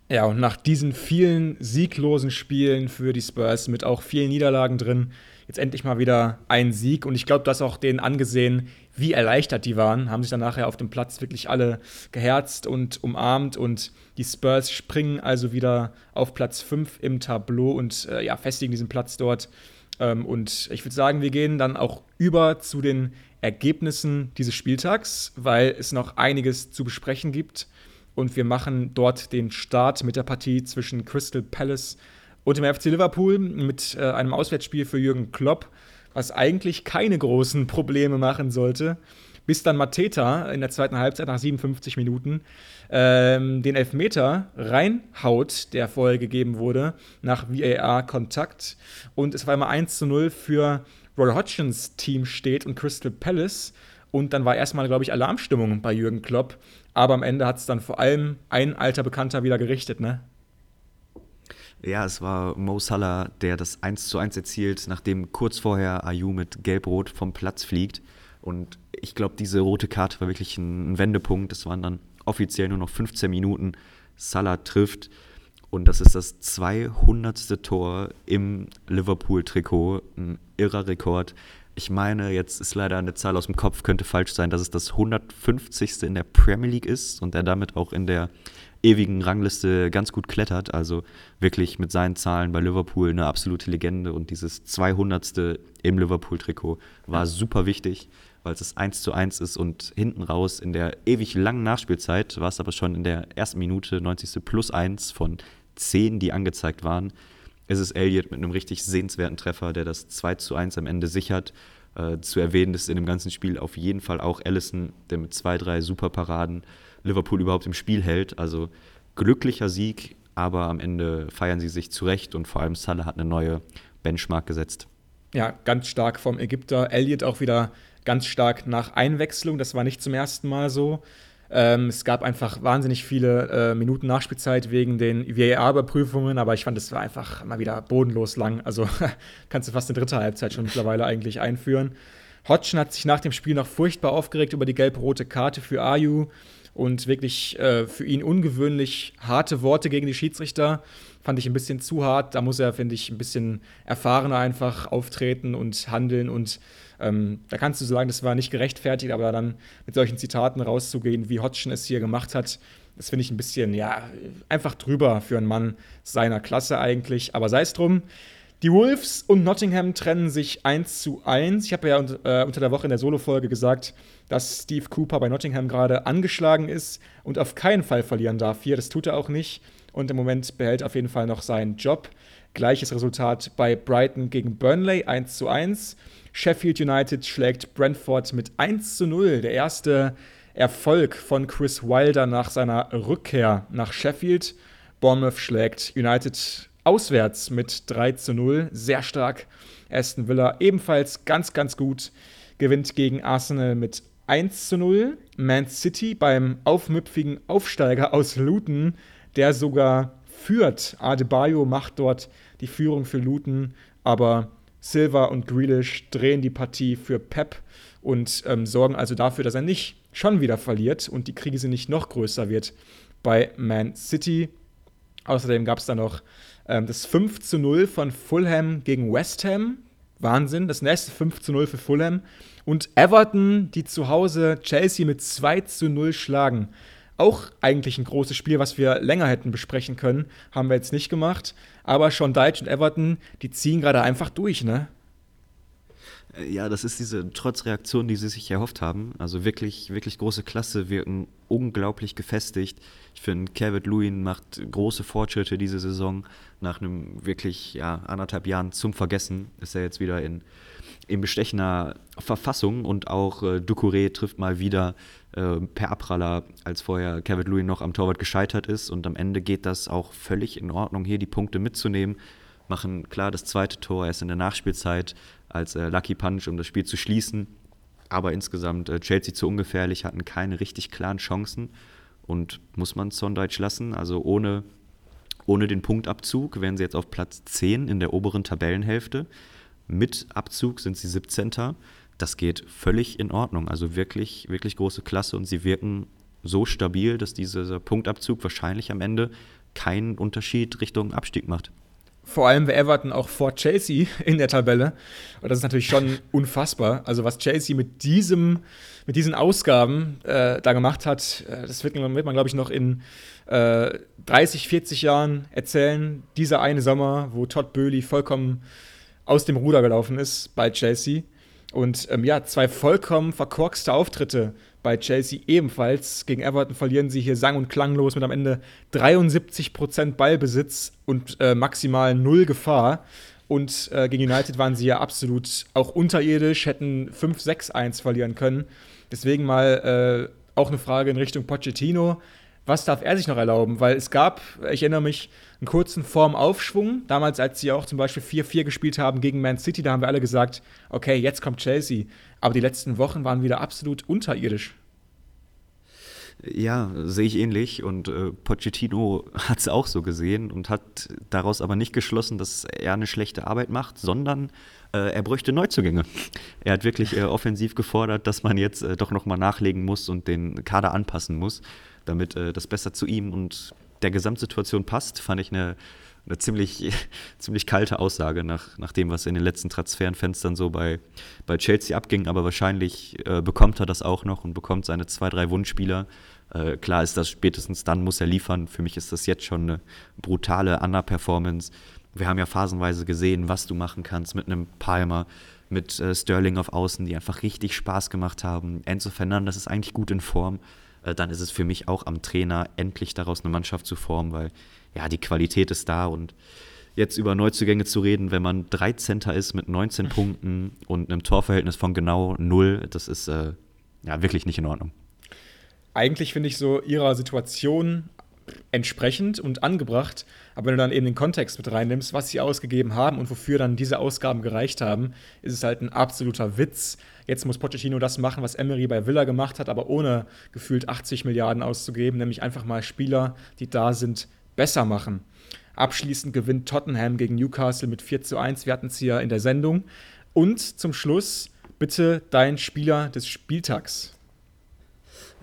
Ja, und nach diesen vielen sieglosen Spielen für die Spurs mit auch vielen Niederlagen drin, jetzt endlich mal wieder ein Sieg. Und ich glaube, das auch denen angesehen, wie erleichtert die waren, haben sich dann nachher auf dem Platz wirklich alle geherzt und umarmt. Und die Spurs springen also wieder auf Platz fünf im Tableau und äh, ja, festigen diesen Platz dort. Ähm, und ich würde sagen, wir gehen dann auch über zu den Ergebnissen dieses Spieltags, weil es noch einiges zu besprechen gibt. Und wir machen dort den Start mit der Partie zwischen Crystal Palace und dem F C Liverpool mit äh, einem Auswärtsspiel für Jürgen Klopp, was eigentlich keine großen Probleme machen sollte, bis dann Mateta in der zweiten Halbzeit nach siebenundfünfzig Minuten ähm, den Elfmeter reinhaut, der vorher gegeben wurde, nach V A R-Kontakt. Und es war immer eins zu null für Roy Hodgsons Team steht und Crystal Palace. Und dann war erstmal, glaube ich, Alarmstimmung bei Jürgen Klopp. Aber am Ende hat es dann vor allem ein alter Bekannter wieder gerichtet, ne? Ja, es war Mo Salah, der das eins zu eins erzielt, nachdem kurz vorher Ayew mit Gelb-Rot vom Platz fliegt. Und ich glaube, diese rote Karte war wirklich ein Wendepunkt. Es waren dann offiziell nur noch fünfzehn Minuten. Salah trifft. Und das ist das zweihundertste Tor im Liverpool-Trikot. Ein irrer Rekord. Ich meine, jetzt ist leider eine Zahl aus dem Kopf, könnte falsch sein, dass es das hundertfünfzigste in der Premier League ist und er damit auch in der ewigen Rangliste ganz gut klettert. Also wirklich mit seinen Zahlen bei Liverpool eine absolute Legende. Und dieses zweihundertste im Liverpool-Trikot war ja super wichtig, weil es das eins zu eins ist. Und hinten raus in der ewig langen Nachspielzeit war es aber schon in der ersten Minute, neunzigste plus eins von zehn, die angezeigt waren. Es ist Elliott mit einem richtig sehenswerten Treffer, der das zwei zu eins am Ende sichert. Äh, zu erwähnen ist in dem ganzen Spiel auf jeden Fall auch Alisson, der mit zwei, drei Superparaden Liverpool überhaupt im Spiel hält. Also glücklicher Sieg, aber am Ende feiern sie sich zurecht und vor allem Salah hat eine neue Benchmark gesetzt. Ja, ganz stark vom Ägypter. Elliott auch wieder ganz stark nach Einwechslung. Das war nicht zum ersten Mal so. Ähm, es gab einfach wahnsinnig viele äh, Minuten Nachspielzeit wegen den V A R-Überprüfungen, aber ich fand, es war einfach mal wieder bodenlos lang. Also kannst du fast eine dritte Halbzeit schon mittlerweile eigentlich einführen. Hodgson hat sich nach dem Spiel noch furchtbar aufgeregt über die gelb-rote Karte für Ayew und wirklich äh, für ihn ungewöhnlich harte Worte gegen die Schiedsrichter. Fand ich ein bisschen zu hart. Da muss er, finde ich, ein bisschen erfahrener einfach auftreten und handeln. Und ähm, da kannst du sagen, das war nicht gerechtfertigt, aber dann mit solchen Zitaten rauszugehen, wie Hodgson es hier gemacht hat, das finde ich ein bisschen, ja, einfach drüber für einen Mann seiner Klasse eigentlich. Aber sei es drum. Die Wolves und Nottingham trennen sich eins zu eins. Ich habe ja äh, unter der Woche in der Solo-Folge gesagt, dass Steve Cooper bei Nottingham gerade angeschlagen ist und auf keinen Fall verlieren darf hier. Das tut er auch nicht. Und im Moment behält er auf jeden Fall noch seinen Job. Gleiches Resultat bei Brighton gegen Burnley, eins zu eins. Sheffield United schlägt Brentford mit eins zu null. Der erste Erfolg von Chris Wilder nach seiner Rückkehr nach Sheffield. Bournemouth schlägt United auswärts mit drei zu null. Sehr stark. Aston Villa ebenfalls ganz, ganz gut. Gewinnt gegen Arsenal mit eins zu null. Man City beim aufmüpfigen Aufsteiger aus Luton, der sogar führt. Adebayo macht dort die Führung für Luton, aber Silva und Grealish drehen die Partie für Pep und ähm, sorgen also dafür, dass er nicht schon wieder verliert und die Krise nicht noch größer wird bei Man City. Außerdem gab es dann noch ähm, das fünf zu null von Fulham gegen West Ham. Wahnsinn, das nächste fünf zu null für Fulham. Und Everton, die zu Hause Chelsea mit zwei zu null schlagen. Auch eigentlich ein großes Spiel, was wir länger hätten besprechen können, haben wir jetzt nicht gemacht. Aber Sean Dyche und Everton, die ziehen gerade einfach durch, ne? Ja, das ist diese Trotzreaktion, die sie sich erhofft haben. Also wirklich, wirklich große Klasse, wirken unglaublich gefestigt. Ich finde, Calvert-Lewin macht große Fortschritte diese Saison. Nach einem wirklich, ja, anderthalb Jahren zum Vergessen ist er jetzt wieder in, in bestechender Verfassung. Und auch äh, Doucouré trifft mal wieder äh, per Abpraller, als vorher Calvert-Lewin noch am Torwart gescheitert ist. Und am Ende geht das auch völlig in Ordnung, hier die Punkte mitzunehmen. machen klar das zweite Tor erst in der Nachspielzeit als äh, Lucky Punch, um das Spiel zu schließen. Aber insgesamt äh, Chelsea zu ungefährlich, hatten keine richtig klaren Chancen. Und muss man Sondage lassen, also ohne, ohne den Punktabzug wären sie jetzt auf Platz zehn in der oberen Tabellenhälfte. Mit Abzug sind sie siebzehnter. Das geht völlig in Ordnung, also wirklich, wirklich große Klasse. Und sie wirken so stabil, dass dieser Punktabzug wahrscheinlich am Ende keinen Unterschied Richtung Abstieg macht. Vor allem wir Everton auch vor Chelsea in der Tabelle. Und das ist natürlich schon unfassbar. Also was Chelsea mit diesem, mit diesen Ausgaben äh, da gemacht hat, das wird, wird man, glaube ich, noch in äh, dreißig, vierzig Jahren erzählen. Dieser eine Sommer, wo Todd Boehly vollkommen aus dem Ruder gelaufen ist bei Chelsea. Und ähm, ja, zwei vollkommen verkorkste Auftritte bei Chelsea ebenfalls. Gegen Everton verlieren sie hier sang- und klanglos mit am Ende dreiundsiebzig Prozent Ballbesitz und äh, maximal null Gefahr. Und äh, gegen United waren sie ja absolut auch unterirdisch, hätten fünf sechs eins verlieren können. Deswegen mal äh, auch eine Frage in Richtung Pochettino. Was darf er sich noch erlauben? Weil es gab, ich erinnere mich, einen kurzen Formaufschwung. Damals, als sie auch zum Beispiel vier vier gespielt haben gegen Man City, da haben wir alle gesagt, okay, jetzt kommt Chelsea. Aber die letzten Wochen waren wieder absolut unterirdisch. Ja, sehe ich ähnlich. Und äh, Pochettino hat es auch so gesehen und hat daraus aber nicht geschlossen, dass er eine schlechte Arbeit macht, sondern äh, er bräuchte Neuzugänge. Er hat wirklich äh, offensiv gefordert, dass man jetzt äh, doch nochmal nachlegen muss und den Kader anpassen muss, damit äh, das besser zu ihm und der Gesamtsituation passt, fand ich eine, eine ziemlich, ziemlich kalte Aussage nach, nach dem, was in den letzten Transferfenstern so bei, bei Chelsea abging. Aber wahrscheinlich äh, bekommt er das auch noch und bekommt seine zwei, drei Wunschspieler. Äh, klar ist das, spätestens dann muss er liefern. Für mich ist das jetzt schon eine brutale Under-Performance. Wir haben ja phasenweise gesehen, was du machen kannst mit einem Palmer, mit äh, Sterling auf Außen, die einfach richtig Spaß gemacht haben. Enzo Fernandes ist eigentlich gut in Form. Dann ist es für mich auch am Trainer, endlich daraus eine Mannschaft zu formen, weil ja, die Qualität ist da und jetzt über Neuzugänge zu reden, wenn man dreizehnter ist mit neunzehn Punkten und einem Torverhältnis von genau null, das ist äh, ja wirklich nicht in Ordnung. Eigentlich finde ich so ihrer Situation entsprechend und angebracht, aber wenn du dann eben den Kontext mit reinnimmst, was sie ausgegeben haben und wofür dann diese Ausgaben gereicht haben, ist es halt ein absoluter Witz. Jetzt muss Pochettino das machen, was Emery bei Villa gemacht hat, aber ohne gefühlt achtzig Milliarden auszugeben, nämlich einfach mal Spieler, die da sind, besser machen. Abschließend gewinnt Tottenham gegen Newcastle mit vier zu eins, wir hatten es hier in der Sendung. Und zum Schluss bitte dein Spieler des Spieltags.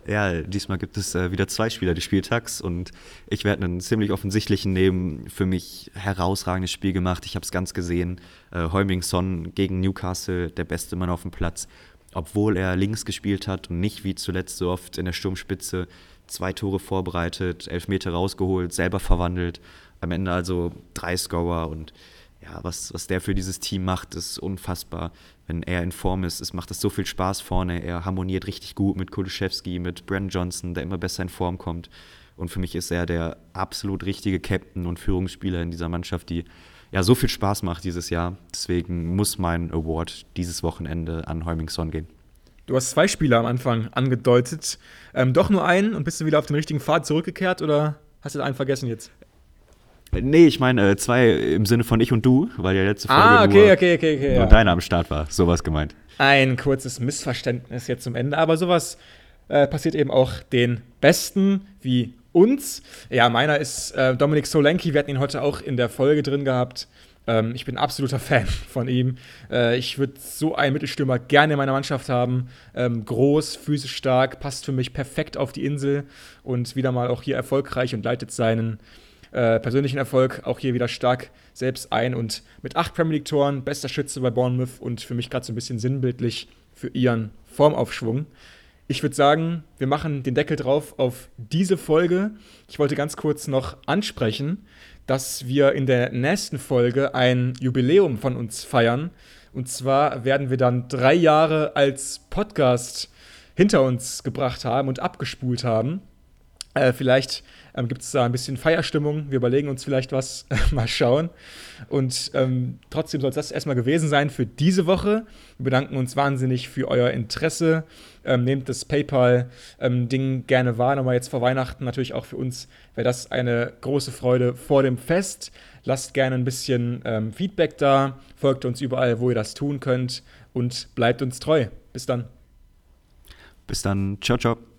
Ja, diesmal gibt es äh, wieder zwei Spieler des Spieltags und ich werde einen ziemlich offensichtlichen nehmen. Für mich herausragendes Spiel gemacht. Ich habe es ganz gesehen. Äh, Heung-min gegen Newcastle, der beste Mann auf dem Platz. Obwohl er links gespielt hat und nicht wie zuletzt so oft in der Sturmspitze, zwei Tore vorbereitet, Elfmeter rausgeholt, selber verwandelt. Am Ende also drei Scorer und ja, was, was der für dieses Team macht, ist unfassbar. Wenn er in Form ist, es macht es so viel Spaß vorne. Er harmoniert richtig gut mit Kulusevski, mit Brennan Johnson, der immer besser in Form kommt. Und für mich ist er der absolut richtige Captain und Führungsspieler in dieser Mannschaft, die ja so viel Spaß macht dieses Jahr. Deswegen muss mein Award dieses Wochenende an Heung-min gehen. Du hast zwei Spieler am Anfang angedeutet. Ähm, doch nur einen und bist du wieder auf den richtigen Pfad zurückgekehrt oder hast du einen vergessen jetzt? Nee, ich meine äh, zwei im Sinne von ich und du, weil ja letzte Folge ah, okay, nur, okay, okay, okay, nur ja. deiner am Start war, sowas gemeint. Ein kurzes Missverständnis jetzt zum Ende, aber sowas äh, passiert eben auch den Besten wie uns. Ja, meiner ist äh, Dominic Solanke, wir hatten ihn heute auch in der Folge drin gehabt. Ähm, ich bin absoluter Fan von ihm. Äh, ich würde so einen Mittelstürmer gerne in meiner Mannschaft haben. Ähm, groß, physisch stark, passt für mich perfekt auf die Insel und wieder mal auch hier erfolgreich und leitet seinen Äh, persönlichen Erfolg auch hier wieder stark selbst ein und mit acht Premier League-Toren, bester Schütze bei Bournemouth und für mich gerade so ein bisschen sinnbildlich für ihren Formaufschwung. Ich würde sagen, wir machen den Deckel drauf auf diese Folge. Ich wollte ganz kurz noch ansprechen, dass wir in der nächsten Folge ein Jubiläum von uns feiern. Und zwar werden wir dann drei Jahre als Podcast hinter uns gebracht haben und abgespult haben. Äh, vielleicht ähm, gibt es da ein bisschen Feierstimmung. Wir überlegen uns vielleicht was. Mal schauen. Und ähm, trotzdem soll es das erstmal gewesen sein für diese Woche. Wir bedanken uns wahnsinnig für euer Interesse. Ähm, nehmt das PayPal-Ding ähm, gerne wahr. Nochmal jetzt vor Weihnachten natürlich auch für uns wäre das eine große Freude vor dem Fest. Lasst gerne ein bisschen ähm, Feedback da. Folgt uns überall, wo ihr das tun könnt. Und bleibt uns treu. Bis dann. Bis dann. Ciao, ciao.